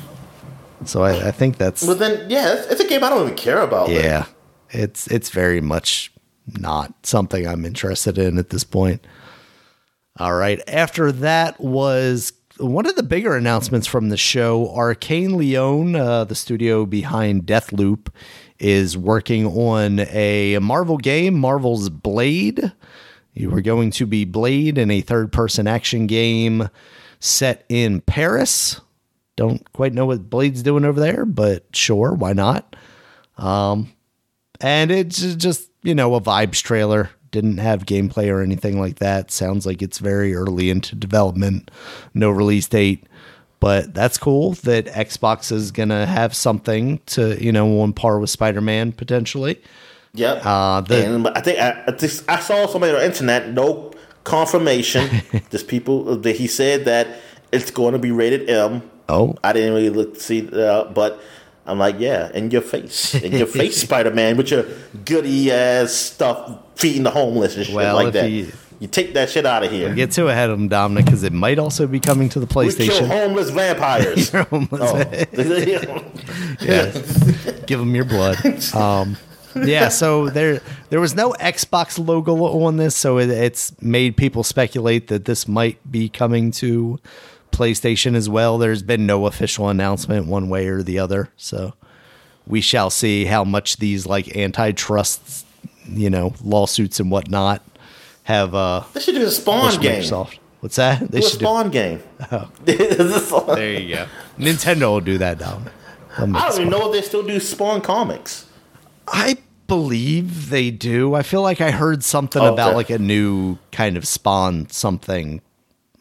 So I think that's. But then it's a game I don't even care about. Yeah, then. It's very much not something I'm interested in at this point. All right, after that was. One of the bigger announcements from the show, Arcane Leon, the studio behind Deathloop, is working on a Marvel game, Marvel's Blade. You were going to be Blade in a third-person action game set in Paris. Don't quite know what Blade's doing over there, but sure, why not? And it's just, a vibes trailer. Didn't have gameplay or anything like that. Sounds like it's very early into development. No release date. But that's cool that Xbox is going to have something to, on par with Spider-Man potentially. Yep. And I saw somebody on the internet, no confirmation. Just people that he said that it's going to be rated M. Oh. I didn't really see that, but I'm like, in your face, Spider-Man, with your goody ass stuff, feeding the homeless and shit like that. You take that shit out of here. Don't get too ahead of them, Dominic, because it might also be coming to the PlayStation. We kill homeless vampires. Give them your blood. So there was no Xbox logo on this, so it's made people speculate that this might be coming to PlayStation as well. There's been no official announcement one way or the other, so we shall see how much these like antitrust lawsuits and whatnot have they should do a Spawn game. What's that? They do a Spawn game. Oh. There you go. Nintendo will do that now. I don't even know if they still do Spawn comics. I believe they do. I feel like I heard something about like a new kind of Spawn something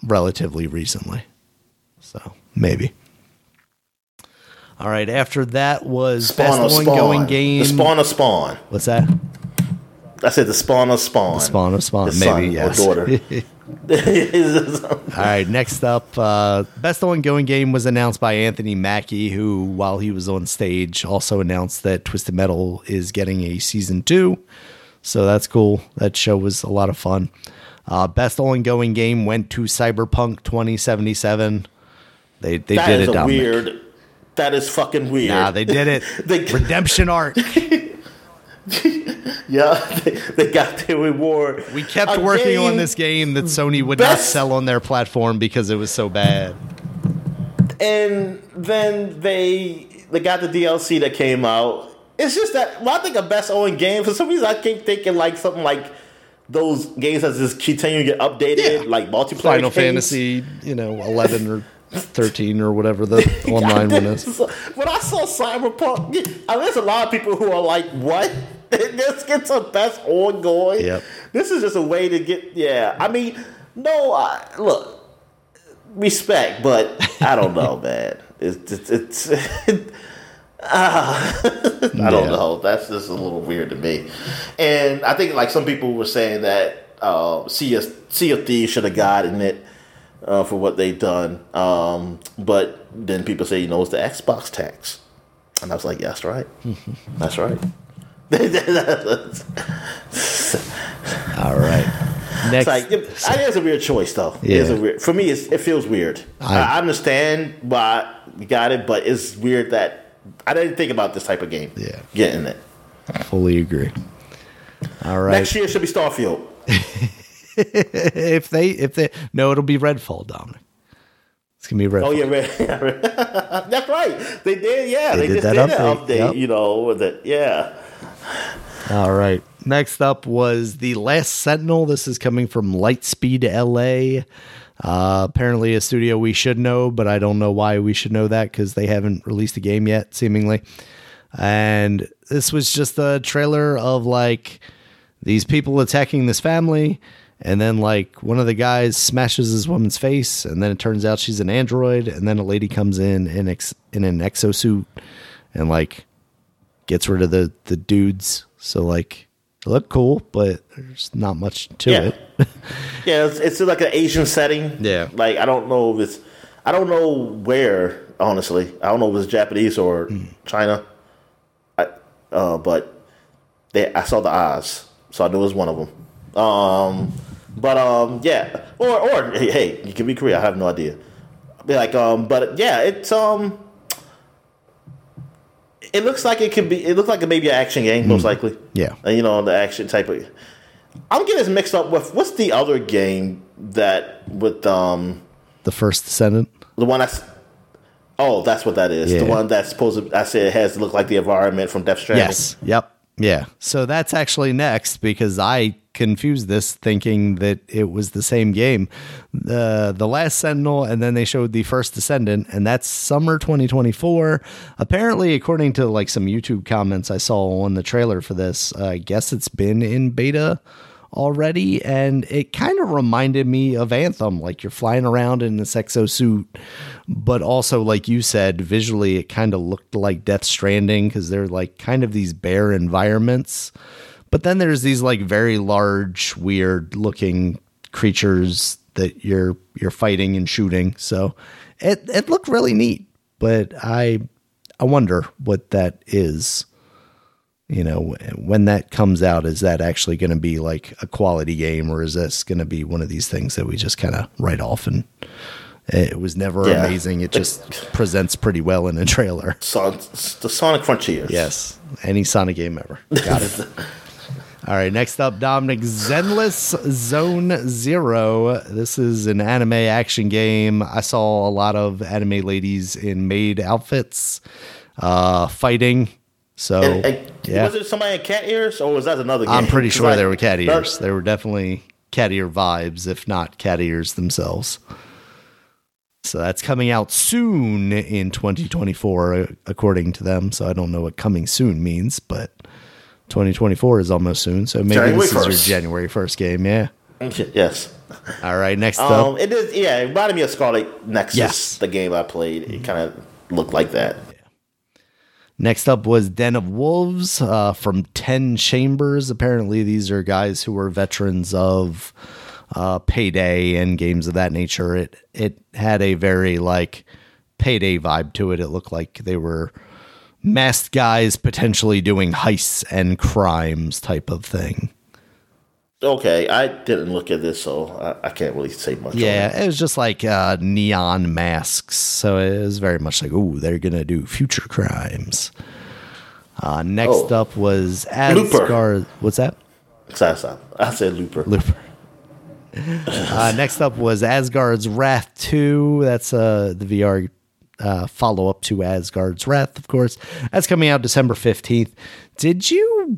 relatively recently. So maybe. All right. After that was Spawn best ongoing game. The Spawn of Spawn. What's that? I said the Spawn of Spawn. The Spawn of Spawn. Maybe yes. Or daughter. All right. Next up, best ongoing game was announced by Anthony Mackie, who, while he was on stage, also announced that Twisted Metal is getting a season 2. So that's cool. That show was a lot of fun. Best ongoing game went to Cyberpunk 2077. They that did is it. That is weird. That is fucking weird. Nah, they did it. Redemption arc. Yeah, they got their reward. We kept working on this game that Sony would not sell on their platform because it was so bad. And then they got the DLC that came out. It's just that when I think of best owned game, for some reason I keep thinking like something like those games that just continue to get updated, like multiplayer Final Fantasy, 11 or 13 or whatever the online one is. When I saw Cyberpunk, there's a lot of people who are like, what? This gets the best ongoing. Yep. This is just a way to get, look, respect, but I don't know, man. I don't know. That's just a little weird to me. And I think like some people were saying that Sea of Thieves should have gotten it for what they've done. But then people say, it's the Xbox tax. And I was like, yeah, that's right. That's right. All right. Next. I think it's a weird choice, though. Yeah. For me, it feels weird. I understand why you got it, but it's weird that I didn't think about this type of game. Yeah, getting it. I fully agree. All right. Next year should be Starfield. No, it'll be Redfall, Dominic. It's gonna be Redfall. Oh yeah, Red. That's right. They did. Yeah, they did that update. Yep. With it. Yeah. All right. Next up was The Last Sentinel. This is coming from Lightspeed LA. Apparently a studio we should know, but I don't know why we should know that because they haven't released a game yet, seemingly. And this was just a trailer of like these people attacking this family. And then like one of the guys smashes this woman's face. And then it turns out she's an android. And then a lady comes in an exosuit and like gets rid of the dudes. So like, it looked cool, but there's not much to it. Yeah, it's like an Asian setting. Yeah. Like, I don't know where, honestly. I don't know if it's Japanese or China. But I saw the eyes, so I knew it was one of them. Yeah. Or hey, you can be Korea. I have no idea. It looks like it could be. It looks like it may be an action game, most likely. Yeah, the action type of. I'm getting this mixed up with what's the other game that with the First Descendant, the one that's. Oh, that's what that is. Yeah. The one that's supposed to. I said it has to look like the environment from Death Stranding. Yes. Yep. Yeah. So that's actually next because I confused this thinking that it was the same game, the Last Sentinel, and then they showed the First Descendant, and that's summer 2024. Apparently, according to like some YouTube comments I saw on the trailer for this, I guess it's been in beta already, and it kind of reminded me of Anthem. Like you're flying around in this exosuit, but also like you said, visually it kind of looked like Death Stranding because they're like kind of these bare environments, but then there's these like very large, weird looking creatures that you're fighting and shooting. So it looked really neat, but I wonder what that is. When that comes out, is that actually going to be like a quality game, or is this going to be one of these things that we just kind of write off and it was never amazing? It just presents pretty well in a trailer. So the Sonic Frontiers. Yes. Any Sonic game ever. Got it. All right. Next up, Dominic, Zenless Zone Zero. This is an anime action game. I saw a lot of anime ladies in maid outfits, fighting. So was it somebody in cat ears, or was that another game? I'm pretty sure there were cat ears. There were definitely cat ear vibes, if not cat ears themselves. So that's coming out soon in 2024, according to them. So I don't know what coming soon means, but 2024 is almost soon. So maybe this is your January 1st game. Yeah. Yes. All right. Next up. It reminded me of Scarlet Nexus, the game I played. It kind of looked like that. Next up was Den of Wolves from 10 Chambers. Apparently, these are guys who were veterans of Payday and games of that nature. It had a very, like, Payday vibe to it. It looked like they were masked guys potentially doing heists and crimes type of thing. Okay, I didn't look at this, so I can't really say much. Yeah, it was just like neon masks, so it was very much like, ooh, they're going to do future crimes. Next up was Asgard. What's that? I said Looper. Next up was Asgard's Wrath 2. That's the VR follow-up to Asgard's Wrath, of course. That's coming out December 15th. Did you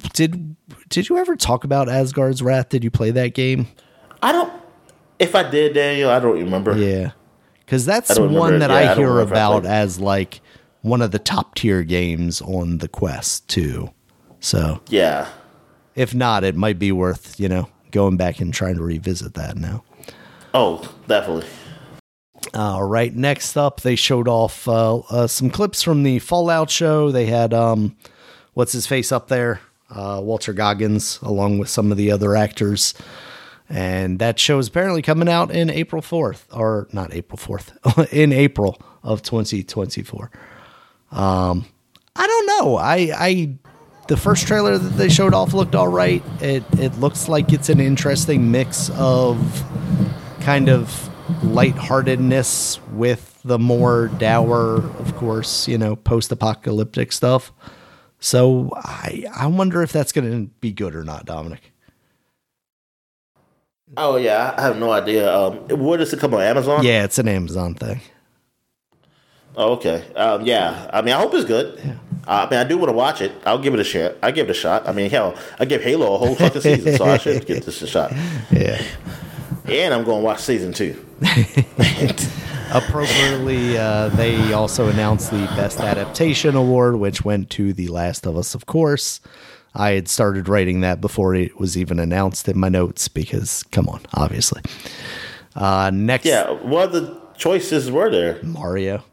ever talk about Asgard's Wrath? Did you play that game? I don't. If I did, Daniel, I don't remember. Yeah, because that's one that I hear about as like one of the top tier games on the Quest too. So yeah, if not, it might be worth, you know, going back and trying to revisit that now. Oh, definitely. All right. Next up, they showed off some clips from the Fallout show. They had what's his face up there, Walter Goggins, along with some of the other actors. And that show is apparently coming out in April of 2024. I don't know. The first trailer that they showed off looked all right. It looks like it's an interesting mix of kind of lightheartedness with the more dour, of course, you know, post-apocalyptic stuff. So I wonder if that's going to be good or not, Dominic. Oh, yeah. I have no idea. Where does it come on? Amazon? Yeah, it's an Amazon thing. Oh, okay. Yeah. I mean, I hope it's good. Yeah. I mean, I do want to watch it. I'll give it a shot. I give it a shot. I mean, hell, I give Halo a whole fucking season, so I should give this a shot. Yeah. And I'm going to watch season 2. Appropriately, they also announced the Best Adaptation Award, which went to The Last of Us, of course. I had started writing that before it was even announced in my notes because, come on, obviously. Next. Yeah, what other choices were there? Mario.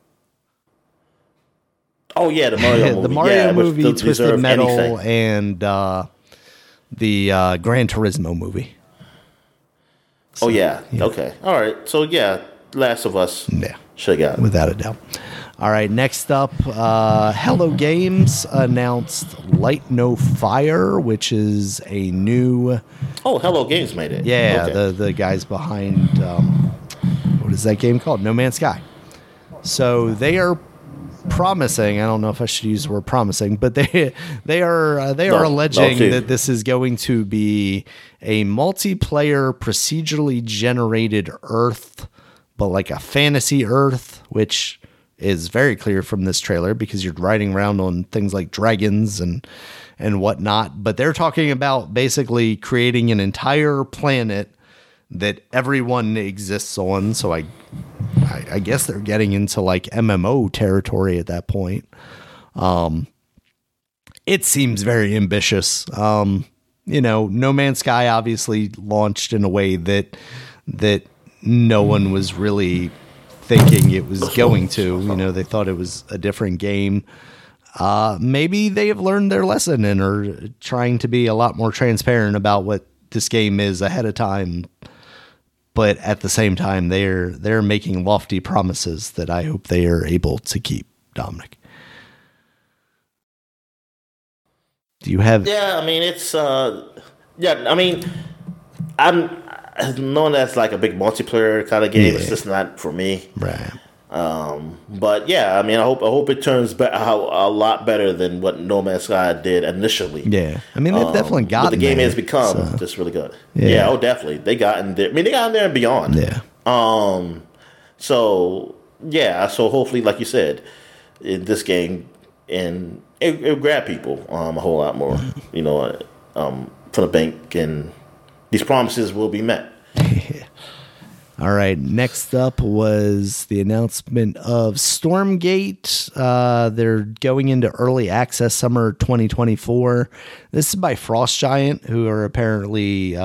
Oh, yeah, the Mario movie. The Mario movie, Twisted Metal, and the Gran Turismo movie. So, oh, yeah. You know. Okay. All right. So, yeah, Last of Us. Yeah. Should have got it. Without a doubt. All right, next up, Hello Games announced Light No Fire, which is a new... Oh, Hello Games made it. Yeah, okay. The guys behind... what is that game called? No Man's Sky. So they are promising, I don't know if I should use the word promising, but they are alleging that this is going to be a multiplayer procedurally generated Earth, but like a fantasy Earth, which... is very clear from this trailer because you're riding around on things like dragons and whatnot. But they're talking about basically creating an entire planet that everyone exists on. So I guess they're getting into like MMO territory at that point. It seems very ambitious. You know, No Man's Sky obviously launched in a way that no one was really thinking it was going to, you know, they thought it was a different game. Maybe they have learned their lesson and are trying to be a lot more transparent about what this game is ahead of time. But at the same time, they're making lofty promises that I hope they are able to keep. Dominic, do you have? Yeah, I mean, it's I'm. Known as like a big multiplayer kind of game, yeah. It's just not for me. Right. But yeah, I mean, I hope it turns a lot better than what No Man's Sky did initially. Yeah. I mean, they've definitely gotten the game there, has become just really good. Yeah. Definitely. They got in there. I mean, they got in there and beyond. Yeah. So yeah. So hopefully, like you said, in this game, and it grab people a whole lot more. You know, from the bank and. These promises will be met. All right. Next up was the announcement of Stormgate. They're going into early access summer 2024. This is by Frost Giant, who are apparently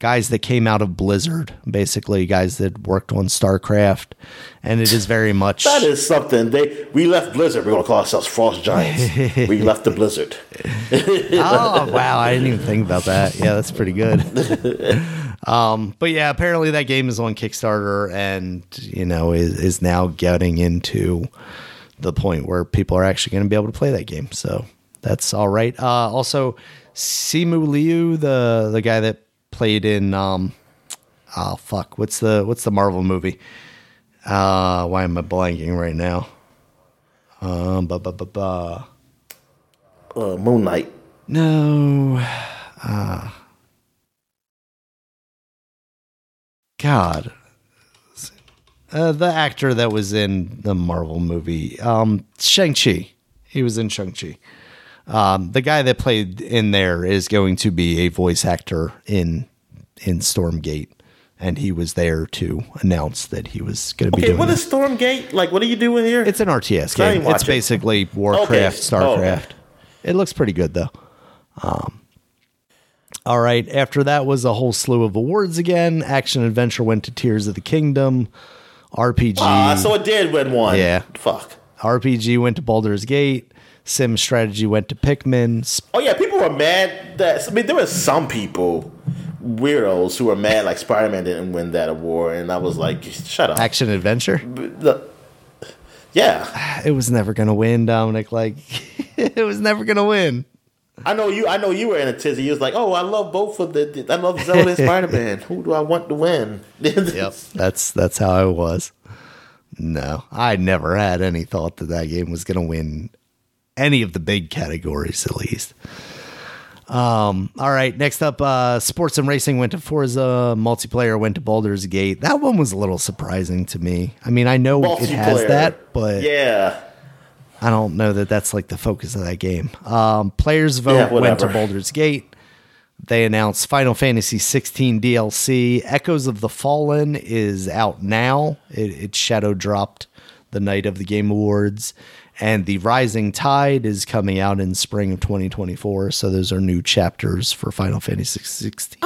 guys that came out of Blizzard, basically guys that worked on StarCraft. And it is very much... That is something. We left Blizzard. We're going to call ourselves Frost Giants. We left the Blizzard. Oh, wow. I didn't even think about that. Yeah, that's pretty good. But yeah, apparently that game is on Kickstarter and, you know, is now getting into the point where people are actually going to be able to play that game. So that's all right. Also, Simu Liu, the guy that played in... What's the Marvel movie? Why am I blanking right now? Moon Knight. No. God. The actor that was in the Marvel movie. Shang-Chi. He was in Shang-Chi. The guy that played in there is going to be a voice actor in Stormgate. And he was there to announce that he was going to be doing this. Okay, what is Stormgate? Like, what are you doing here? It's an RTS game. It's basically Warcraft, Starcraft. Okay. It looks pretty good, though. All right. After that was a whole slew of awards again. Action Adventure went to Tears of the Kingdom. RPG. So it did win one. Yeah. Fuck. RPG went to Baldur's Gate. Sim Strategy went to Pikmin. Oh, yeah. People were mad. I mean, there were some people... weirdos who were mad like Spider-Man didn't win that award, and I was like, shut up. Action Adventure? Yeah. It was never going to win, Dominic. Like, it was never going to win. I know you were in a tizzy. You was like, oh, I love both of the... I love Zelda and Spider-Man. Who do I want to win? Yep, that's how I was. No, I never had any thought that that game was going to win any of the big categories, at least. All right, next up, sports and racing went to Forza, multiplayer went to Baldur's Gate. That one was a little surprising to me. I mean, I know it has that, but yeah, I don't know that that's like the focus of that game. Players vote went to Baldur's Gate. They announced Final Fantasy 16 DLC. Echoes of the Fallen is out now. It shadow dropped the night of the Game Awards. And The Rising Tide is coming out in spring of 2024, so those are new chapters for Final Fantasy 16.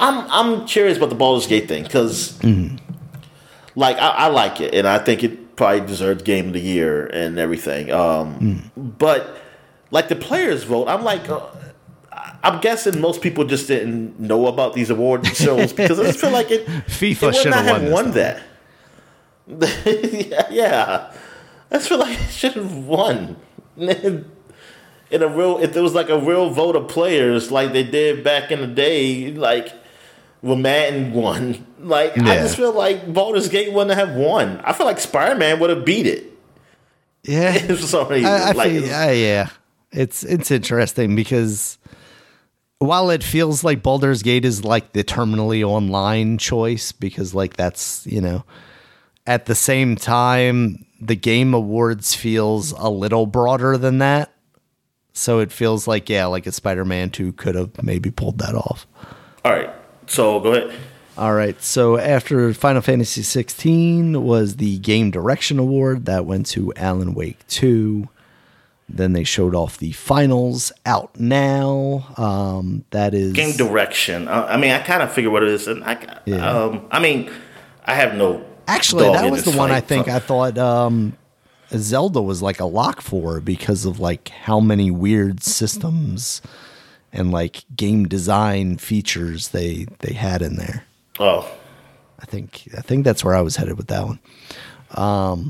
I'm curious about the Baldur's Gate thing because, I like it, and I think it probably deserved Game of the Year and everything. But like the players vote, I'm like, I'm guessing most people just didn't know about these award shows because I just feel like FIFA should not have won that. Yeah. I feel like it should have won. If there was like a real vote of players, like they did back in the day, like when Madden won, like yeah. I just feel like Baldur's Gate wouldn't have won. I feel like Spider-Man would have beat it. Yeah, for some reason. It's interesting because while it feels like Baldur's Gate is like the terminally online choice, because like that's at the same time. The Game Awards feels a little broader than that. So it feels like, like a Spider-Man 2 could have maybe pulled that off. All right. So go ahead. All right. So after Final Fantasy 16 was the Game Direction Award. That went to Alan Wake 2. Then they showed off the finals out now. That is... Game Direction. I kind of figure what it is. And I have no... Actually, that was the one I think I thought Zelda was like a lock for because of like how many weird systems and like game design features they had in there. Oh, I think that's where I was headed with that one. All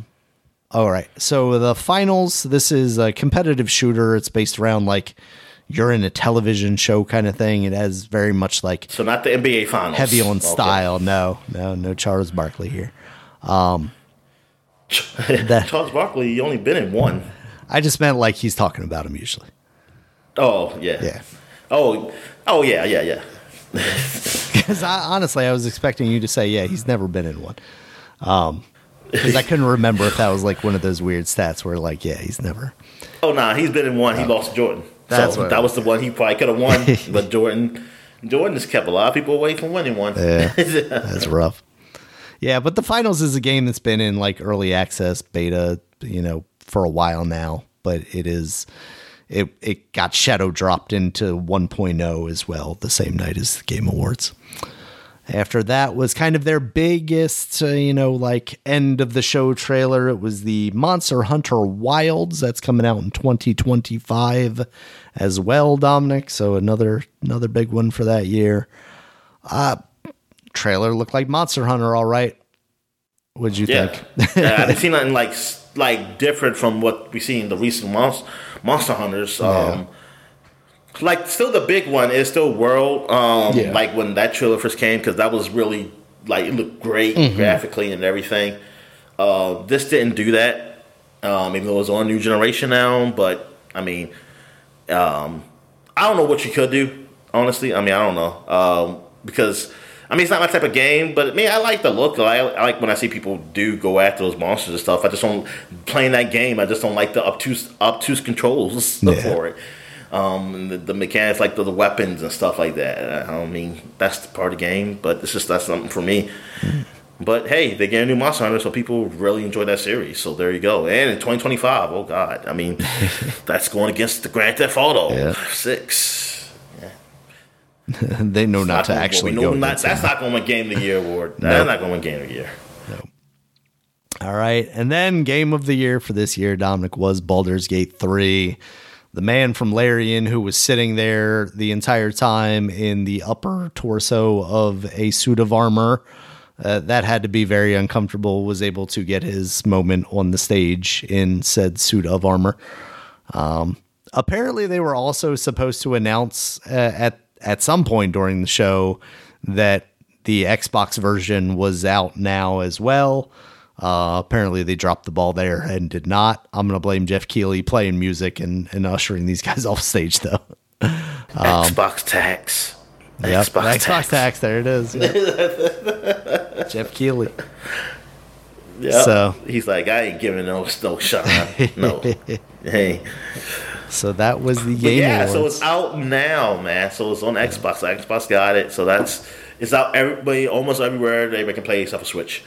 right, so the finals. This is a competitive shooter. It's based around like you're in a television show kind of thing. It has very much like so not the NBA finals heavy on style. No Charles Barkley here. Charles Barkley, you only been in one. I just meant like he's talking about him usually. Oh yeah, yeah. Oh yeah. Because I was expecting you to say he's never been in one. Because I couldn't remember if that was like one of those weird stats where like he's never. Oh no, he's been in one. He lost to Jordan. That was the one he probably could have won, but Jordan just kept a lot of people away from winning one. Yeah, that's rough. Yeah, but the finals is a game that's been in like early access beta, for a while now. But it got shadow dropped into 1.0 as well the same night as the Game Awards. After that was kind of their biggest, like end of the show trailer. It was the Monster Hunter Wilds that's coming out in 2025 as well, Dominic. So another big one for that year. Trailer looked like Monster Hunter, all right. What'd you think? I didn't see nothing like different from what we see in the recent Monster Hunters. Like, still the big one is still World, like, when that trailer first came, because that was really, like, it looked great graphically and everything. This didn't do that, even though it was on New Generation now, but, I mean, I don't know what you could do, honestly. I mean, I don't know. Because, I mean, it's not my type of game, but, I mean, I like the look. I like when I see people do go after those monsters and stuff. I just don't, playing that game, I just don't like the obtuse controls for it. The mechanics, like the weapons and stuff like that. I mean, that's the part of the game, but it's just not something for me. But, hey, they get a new Monster Hunter, so people really enjoy that series. So there you go. And in 2025, oh, God. I mean, that's going against the Grand Theft Auto 6. Yeah. They know not to actually go. That's not going to win Game of the Year award. That's not going to win Game of the Year. No. All right. And then Game of the Year for this year, Dominic, was Baldur's Gate 3. The man from Larian who was sitting there the entire time in the upper torso of a suit of armor. That had to be very uncomfortable, was able to get his moment on the stage in said suit of armor. Apparently, they were also supposed to announce at some point during the show that the Xbox version was out now as well. Apparently, they dropped the ball there and did not. I'm going to blame Jeff Keighley playing music and ushering these guys off stage, though. Xbox tax. Yep, Xbox tax. There it is. Yep. Jeff Keighley. Yep. So he's like, I ain't giving no shot. No. Hey. So that was the game. Yeah. Awards. So it's out now, man. So it's on Xbox. Xbox got it. So it's out. Everybody, almost everywhere. Everybody can play yourself a Switch.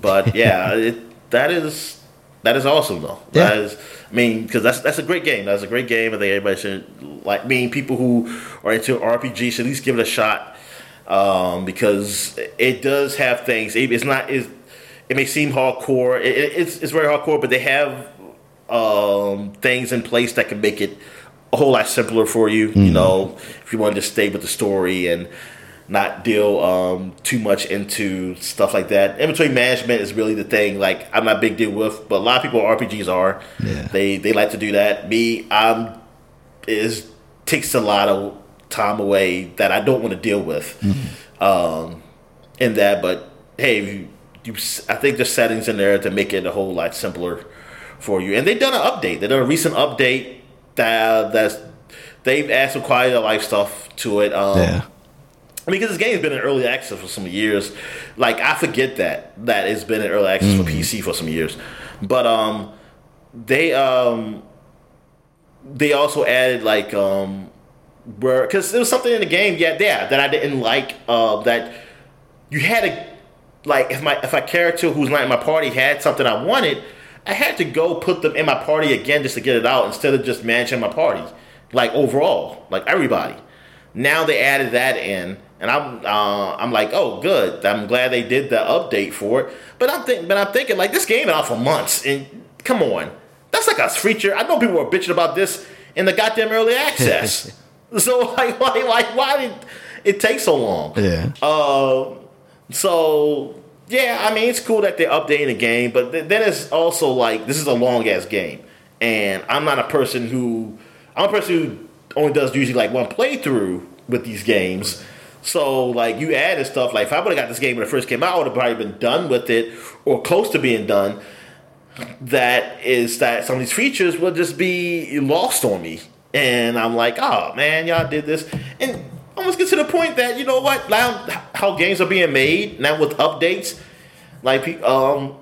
But yeah, that is awesome though. Yeah. That is, I mean, because that's a great game. That's a great game. I think everybody should, like, I mean, people who are into RPG should at least give it a shot, because it does have things. It's not. It may seem hardcore. It's very hardcore, but they have things in place that can make it a whole lot simpler for you. Mm-hmm. You know, if you want to stay with the story and not deal too much into stuff like that. Inventory management is really the thing. Like, I'm not a big deal with, but a lot of people RPGs are. Yeah. They like to do that. Me, it takes a lot of time away that I don't want to deal with. Mm-hmm. In that, but hey, I think there's settings in there to make it a whole lot simpler for you. And they've done an update. They've done a recent update that's they've added some quality of life stuff to it. Because this game's been in early access for some years. Like, I forget that it's been in early access for PC for some years. But they also added, like, where, because there was something in the game that I didn't like, that you had to, like, if my character who's not in my party had something I wanted, I had to go put them in my party again just to get it out instead of just managing my party, like, overall, like, everybody. Now they added that in. And I'm like, oh, good. I'm glad they did the update for it. But I'm thinking, like, this game out for months, and come on, that's like a feature. I know people were bitching about this in the goddamn early access. So like, why did it take so long? Yeah. So yeah, I mean, it's cool that they're updating the game, but then it's also like, this is a long ass game, and I'm a person who only does usually like one playthrough with these games. So, like, you added stuff. Like, if I would have got this game when it first came out, I would have probably been done with it or close to being done. That is that some of these features will just be lost on me. And I'm like, oh, man, y'all did this. And almost get to the point that, you know what, now how games are being made, now with updates, like, don't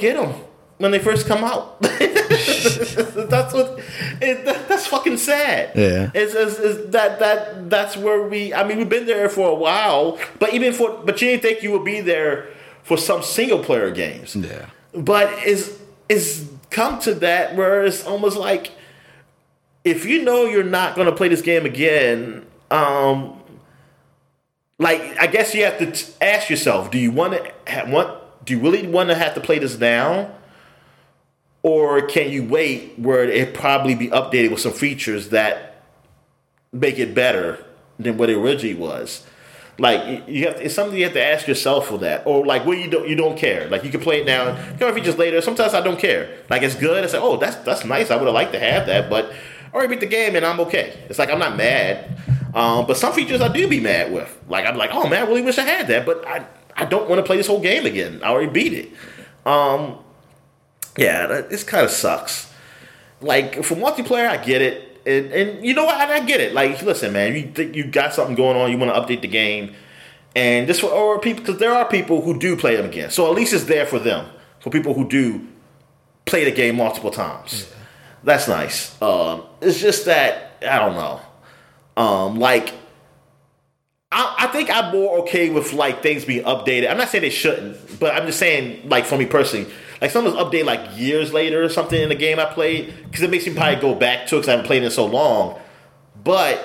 get them when they first come out. That's fucking sad. Yeah. That's where we've been there for a while, but you didn't think you would be there for some single player games. Yeah. But it's come to that where it's almost like, if you know you're not going to play this game again, like, I guess you have to ask yourself, do you really want to have to play this now? Or can you wait where it probably be updated with some features that make it better than what it originally was? Like, it's something you have to ask yourself for that. Or, like, well, you don't care. Like, you can play it now. You know, features later. Sometimes I don't care. Like, it's good. It's like, oh, that's nice. I would have liked to have that, but I already beat the game and I'm okay. It's like, I'm not mad. But some features I do be mad with. Like, I'm like, oh man, I really wish I had that, but I don't want to play this whole game again. I already beat it. Yeah, this kind of sucks. Like, for multiplayer, I get it. and you know what? I get it. Like, listen, man, you got something going on. You want to update the game, and this for people, because there are people who do play them again. So at least it's there for them, for people who do play the game multiple times. Yeah. That's nice. It's just that I don't know. I think I'm more okay with like things being updated. I'm not saying they shouldn't, but I'm just saying, like, for me personally, like something's updated like years later or something in the game I played, because it makes me probably go back to it because I haven't played it so long. But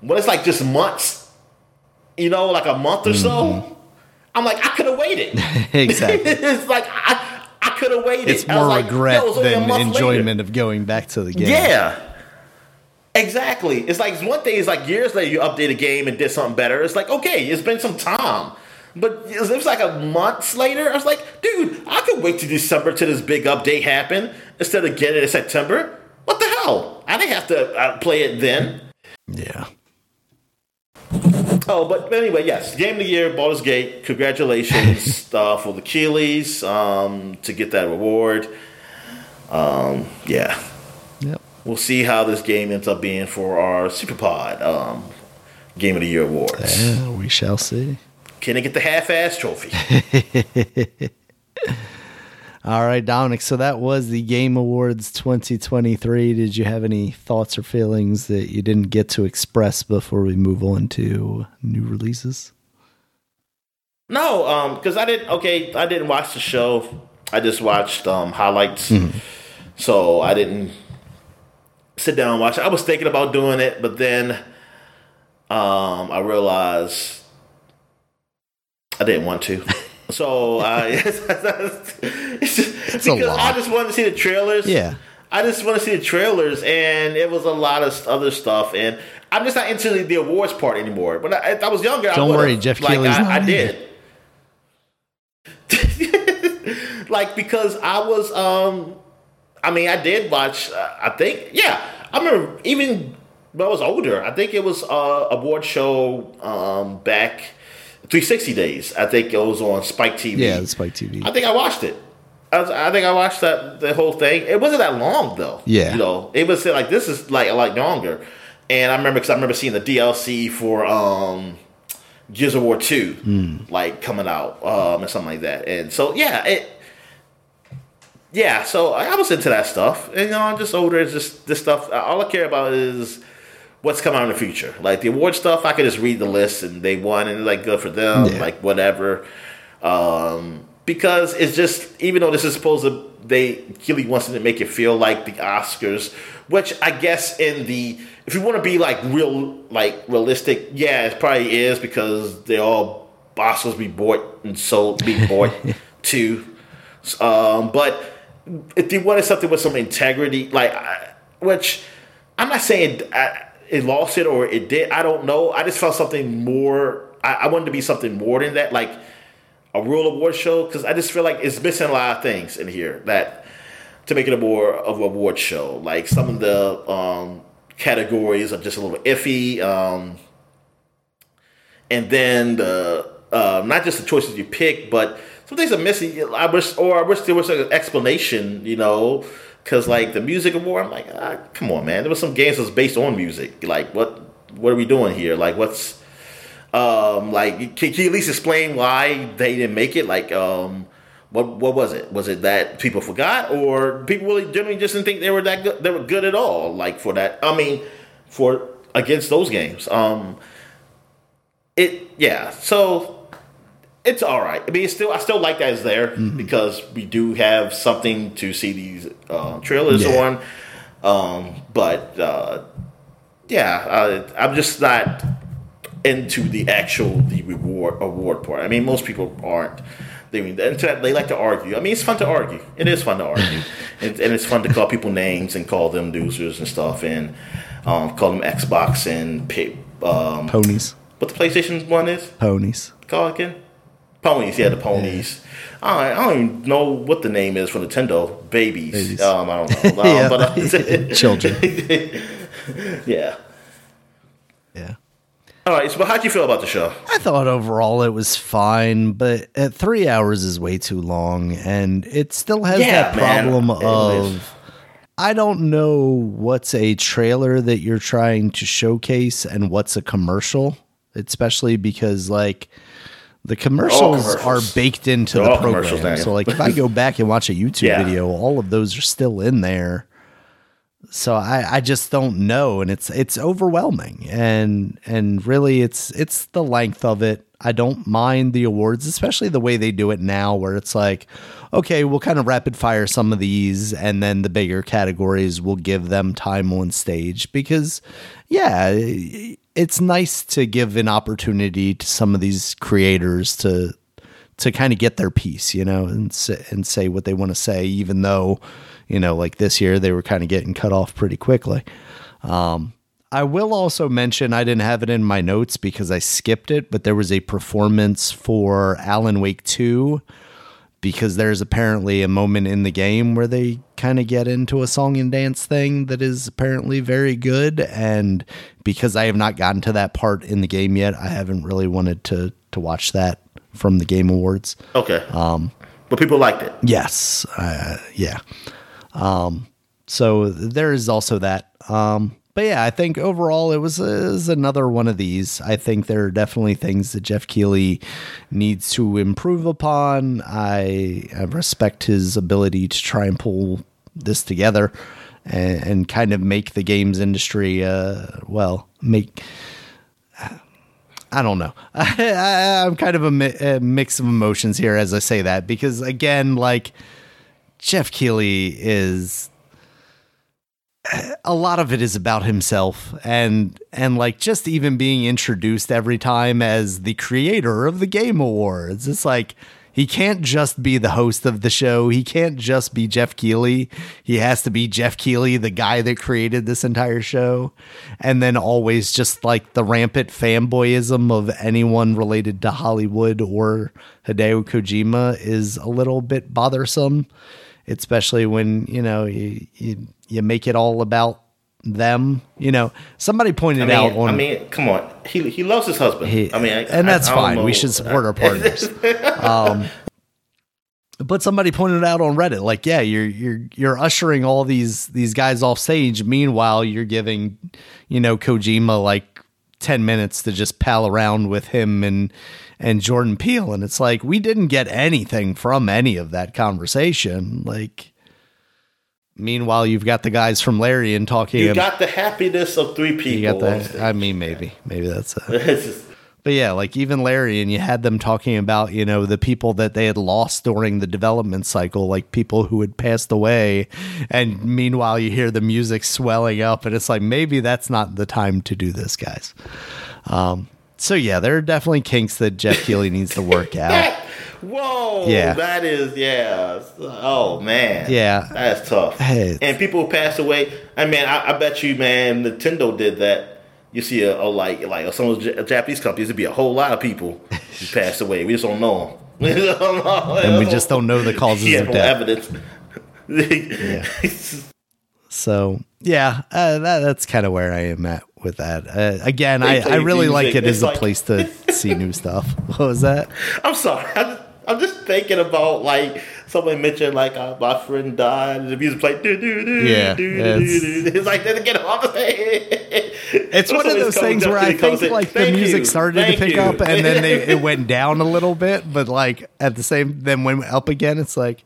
when it's like just months, you know, like a month or so, I'm like, I could have waited. Exactly. It's like I could have waited. It's more like, regret than enjoyment later. Of going back to the game. Yeah. Exactly. It's like one thing is like years later you update a game and did something better. It's like, okay, it's been some time. But it was like a month later. I was like, dude, I could wait till December till this big update happen instead of getting it in September. What the hell? I didn't have to play it then. Yeah. Oh, but anyway, yes. Game of the Year, Baldur's Gate. Congratulations for the Keighley's to get that reward. Yeah. Yep. We'll see how this game ends up being for our SuperPod Game of the Year awards. Yeah, we shall see. Can they get the half-ass trophy? All right, Dominic. So that was the Game Awards 2023. Did you have any thoughts or feelings that you didn't get to express before we move on to new releases? No, because I didn't watch the show. I just watched highlights, so I didn't sit down and watch it. I was thinking about doing it, but then I realized I didn't want to. So it's because I just wanted to see the trailers. Yeah. I just want to see the trailers, and it was a lot of other stuff, and I'm just not into the awards part anymore. When I was younger, don't worry, Jeff Keighley's not here. I did. Like, because I was I did watch, I remember even when I was older, I think it was award show back 360 Days. I think it was on Spike TV. Yeah, the Spike TV. I think I watched it. I watched the whole thing. It wasn't that long though. Yeah, you know, it was like this is like a lot longer. And I remember seeing the DLC for Gears of War 2 like coming out and something like that. And so so I was into that stuff. And, you know, I'm just older. It's just this stuff. All I care about is what's coming out in the future. Like, the award stuff, I could just read the list, and they won, and, like, good for them, like, whatever. Because it's just, even though this is supposed to, Keighley wants to make it feel like the Oscars, which I guess if you want to be, like, realistic, yeah, it probably is, because they all Oscars be bought and sold, be bought too. But if they wanted something with some integrity, which I'm not saying it lost it or it did. I don't know. I just felt something more. I wanted to be something more than that, like a real award show, because I just feel like it's missing a lot of things in here that to make it more of an award show. Like, some of the categories are just a little iffy, and then not just the choices you pick, but some things are missing. I wish there was an explanation, you know. Because, like, the music award, I'm like, come on, man. There was some games that was based on music. Like, what are we doing here? Like, what's... can you at least explain why they didn't make it? Like, what was it? Was it that people forgot? Or people really generally just didn't think they were that good? They were good at all, like, for that. I mean, for... against those games. So, it's all right. I mean, I still like that it's there because we do have something to see these trailers on. I'm just not into the award part. I mean, most people aren't. They like to argue. I mean, it's fun to argue. It is fun to argue, and it's fun to call people names and call them losers and stuff, and call them Xbox and ponies. What the PlayStation one is? Ponies. Call it again. Ponies, yeah, the ponies. Yeah. I don't even know what the name is for Nintendo. Babies. I don't know. Children. Yeah. Yeah. All right, so how'd you feel about the show? I thought overall it was fine, but 3 hours is way too long, and it still has that problem of I don't know what's a trailer that you're trying to showcase and what's a commercial, especially because like the commercials are baked into the program. So like if I go back and watch a YouTube video, all of those are still in there. So I just don't know. And it's overwhelming and really it's the length of it. I don't mind the awards, especially the way they do it now where it's like, okay, we'll kind of rapid fire some of these and then the bigger categories will give them time on stage because, yeah, it's nice to give an opportunity to some of these creators to kind of get their piece, you know, and say what they want to say, even though, you know, like this year they were kind of getting cut off pretty quickly. I will also mention, I didn't have it in my notes because I skipped it, but there was a performance for Alan Wake 2 because there's apparently a moment in the game where they kind of get into a song and dance thing that is apparently very good. And because I have not gotten to that part in the game yet, I haven't really wanted to watch that from the Game Awards. Okay. But people liked it. Yes. Yeah. So there is also that. But yeah, I think overall it was another one of these. I think there are definitely things that Jeff Keighley needs to improve upon. I respect his ability to try and pull this together and kind of make the games industry, I don't know. I'm kind of a mix of emotions here as I say that, because again, like Jeff Keighley is... a lot of it is about himself and like just even being introduced every time as the creator of the Game Awards. It's like, he can't just be the host of the show. He can't just be Jeff Keighley. He has to be Jeff Keighley, the guy that created this entire show. And then always just like the rampant fanboyism of anyone related to Hollywood or Hideo Kojima is a little bit bothersome, especially when, you know, you make it all about them, you know. Somebody pointed out. Come on, he loves his husband. And that's fine. We should support our partners. But somebody pointed out on Reddit, like, yeah, you're ushering all these guys off stage. Meanwhile, you're giving, you know, Kojima like 10 minutes to just pal around with him and Jordan Peele, and it's like we didn't get anything from any of that conversation, like. Meanwhile, you've got the guys from Larian talking. You got the happiness of three people. You got the, maybe that's it. But yeah, like even Larian, you had them talking about, you know, the people that they had lost during the development cycle, like people who had passed away. And meanwhile, you hear the music swelling up and it's like, maybe that's not the time to do this, guys. So yeah, there are definitely kinks that Jeff Keighley needs to work out. Whoa, yeah. That is, yeah. Oh, man. Yeah. That's tough. Hey, and people pass away. I mean, I bet you, man, Nintendo did that. You see like some of the Japanese companies, it'd be a whole lot of people who pass away. We just don't know them. And we just don't know the causes of death. Evidence. Yeah. So, yeah, that's kind of where I am at with that. Again, I really like it as a place to see new stuff. What was that? I'm sorry. I'm just thinking about, like, somebody mentioned, like, my friend died, and the music's like, do-do-do, yeah, do-do-do-do. It's like, they didn't get off of it. It's one of those things where I think, like, the music started to pick up, and then it went down a little bit, but, like, at the same, then went up again, it's like,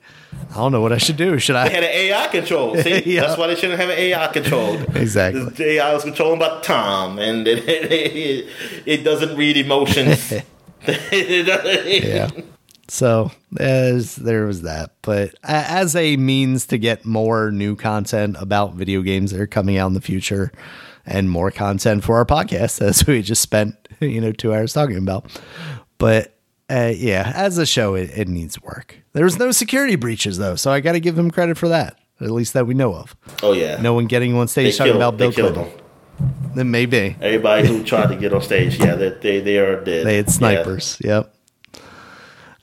I don't know what I should do. Should I? They had an AI control. See? Yeah. That's why they shouldn't have an AI control. Exactly. The AI was controlled by Tom, and it doesn't read emotions. Yeah. So there was that, but as a means to get more new content about video games that are coming out in the future and more content for our podcast, as we just spent, you know, 2 hours talking about, but yeah, as a show, it needs work. There was no security breaches though. So I got to give him credit for that. At least that we know of. Oh yeah. No one getting on stage talking about Bill Clinton. Then maybe everybody who tried to get on stage. Yeah. They are dead. They had snipers. Yeah. Yep.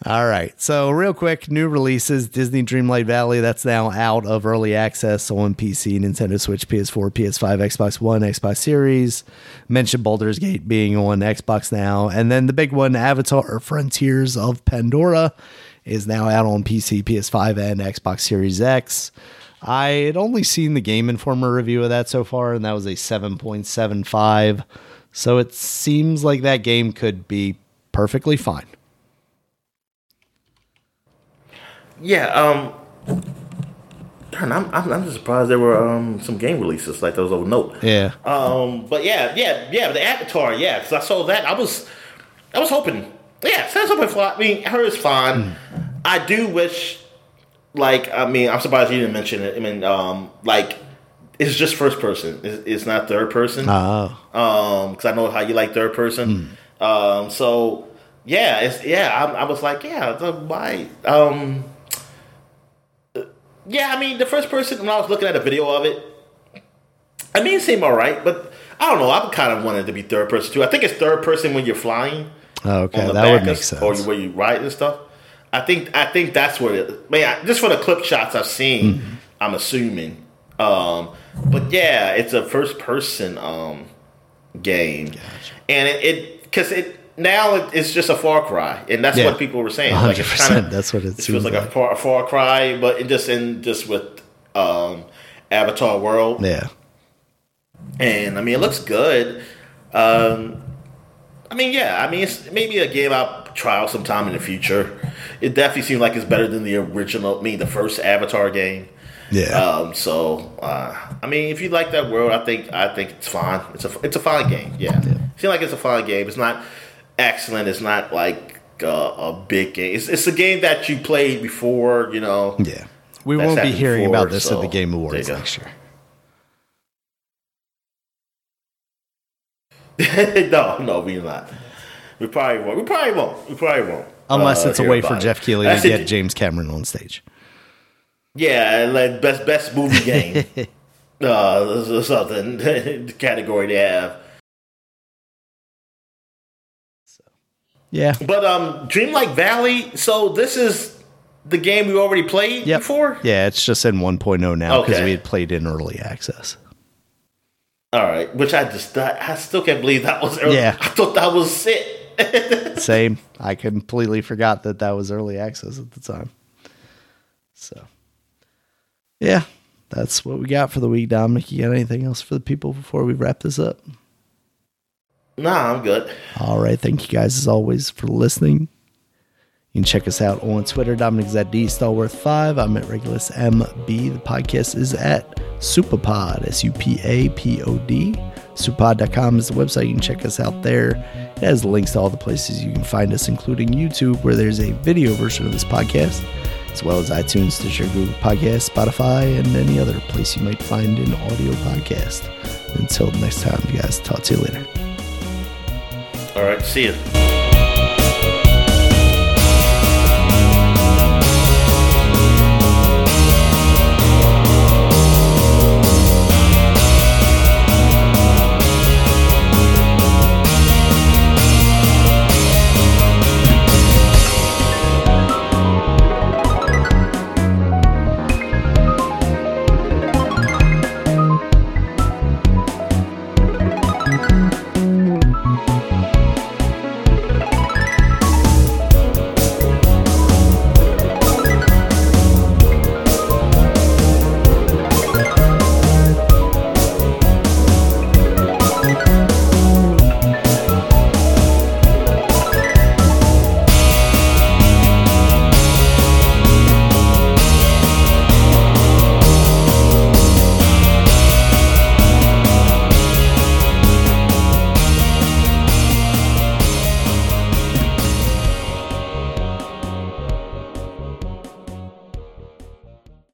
All right. So real quick, new releases, Disney Dreamlight Valley, that's now out of early access on PC, Nintendo Switch, PS4, PS5, Xbox One, Xbox Series. Mentioned Baldur's Gate being on Xbox now. And then the big one, Avatar Frontiers of Pandora, is now out on PC, PS5, and Xbox Series X. I had only seen the Game Informer review of that so far, and that was a 7.75. So it seems like that game could be perfectly fine. Yeah. I'm just surprised there were some game releases like those old note. Yeah. But yeah. The Avatar, yeah. Because I saw that, I was hoping. Yeah, sounds open fly. I mean, her is fine. I do wish. Like, I mean, I'm surprised you didn't mention it. I mean, like, it's just first person. It's not third person. Because I know how you like third person. So yeah, I was like, why? Yeah, I mean, the first person, when I was looking at a video of it, I mean, it seemed all right, but I don't know. I kind of wanted it to be third person, too. I think it's third person when you're flying. Oh, okay, that would make sense. Or where you ride and stuff. I think that's where it... Man, just for the clip shots I've seen, I'm assuming. But yeah, it's a first-person game. Gotcha. And it's just a Far Cry, and that's what people were saying. 100%, like it's kinda, that's what it feels like. A Far Cry, but just with Avatar World. Yeah. And I mean, it looks good. I mean, yeah. I mean, it's maybe a game I'll trial sometime in the future. It definitely seems like it's better than the original. I mean, the first Avatar game. Yeah. I mean, if you like that world, I think it's fine. It's a fine game. Yeah. It seems like it's a fine game. It's not excellent. It's not like a big game. It's a game that you played before. You know. Yeah. We won't be hearing about this at the Game Awards next year. No, we're not. We probably won't. Unless it's a way for Jeff Keighley to get James Cameron on stage. Yeah, like best movie game. Something the category they have. So, yeah. But Dreamlike Valley, so this is the game we already played before? Yeah, it's just in 1.0 now because we had played in early access. All right, which I still can't believe that was early. Yeah. I thought that was it. Same. I completely forgot that was early access at the time. So, yeah, that's what we got for the week, Dominic. You got anything else for the people before we wrap this up? Nah, I'm good. All right, thank you guys, as always, for listening. You can check us out on Twitter. Dominic's at DStalworth5. I'm at RegulusMB. The podcast is at Supapod, SUPAPOD. Supapod.com is the website. You can check us out there. It has links to all the places you can find us, including YouTube, where there's a video version of this podcast, as well as iTunes, Stitcher, Google Podcasts, Spotify, and any other place you might find an audio podcast. Until next time, guys. Talk to you later. All right. See you.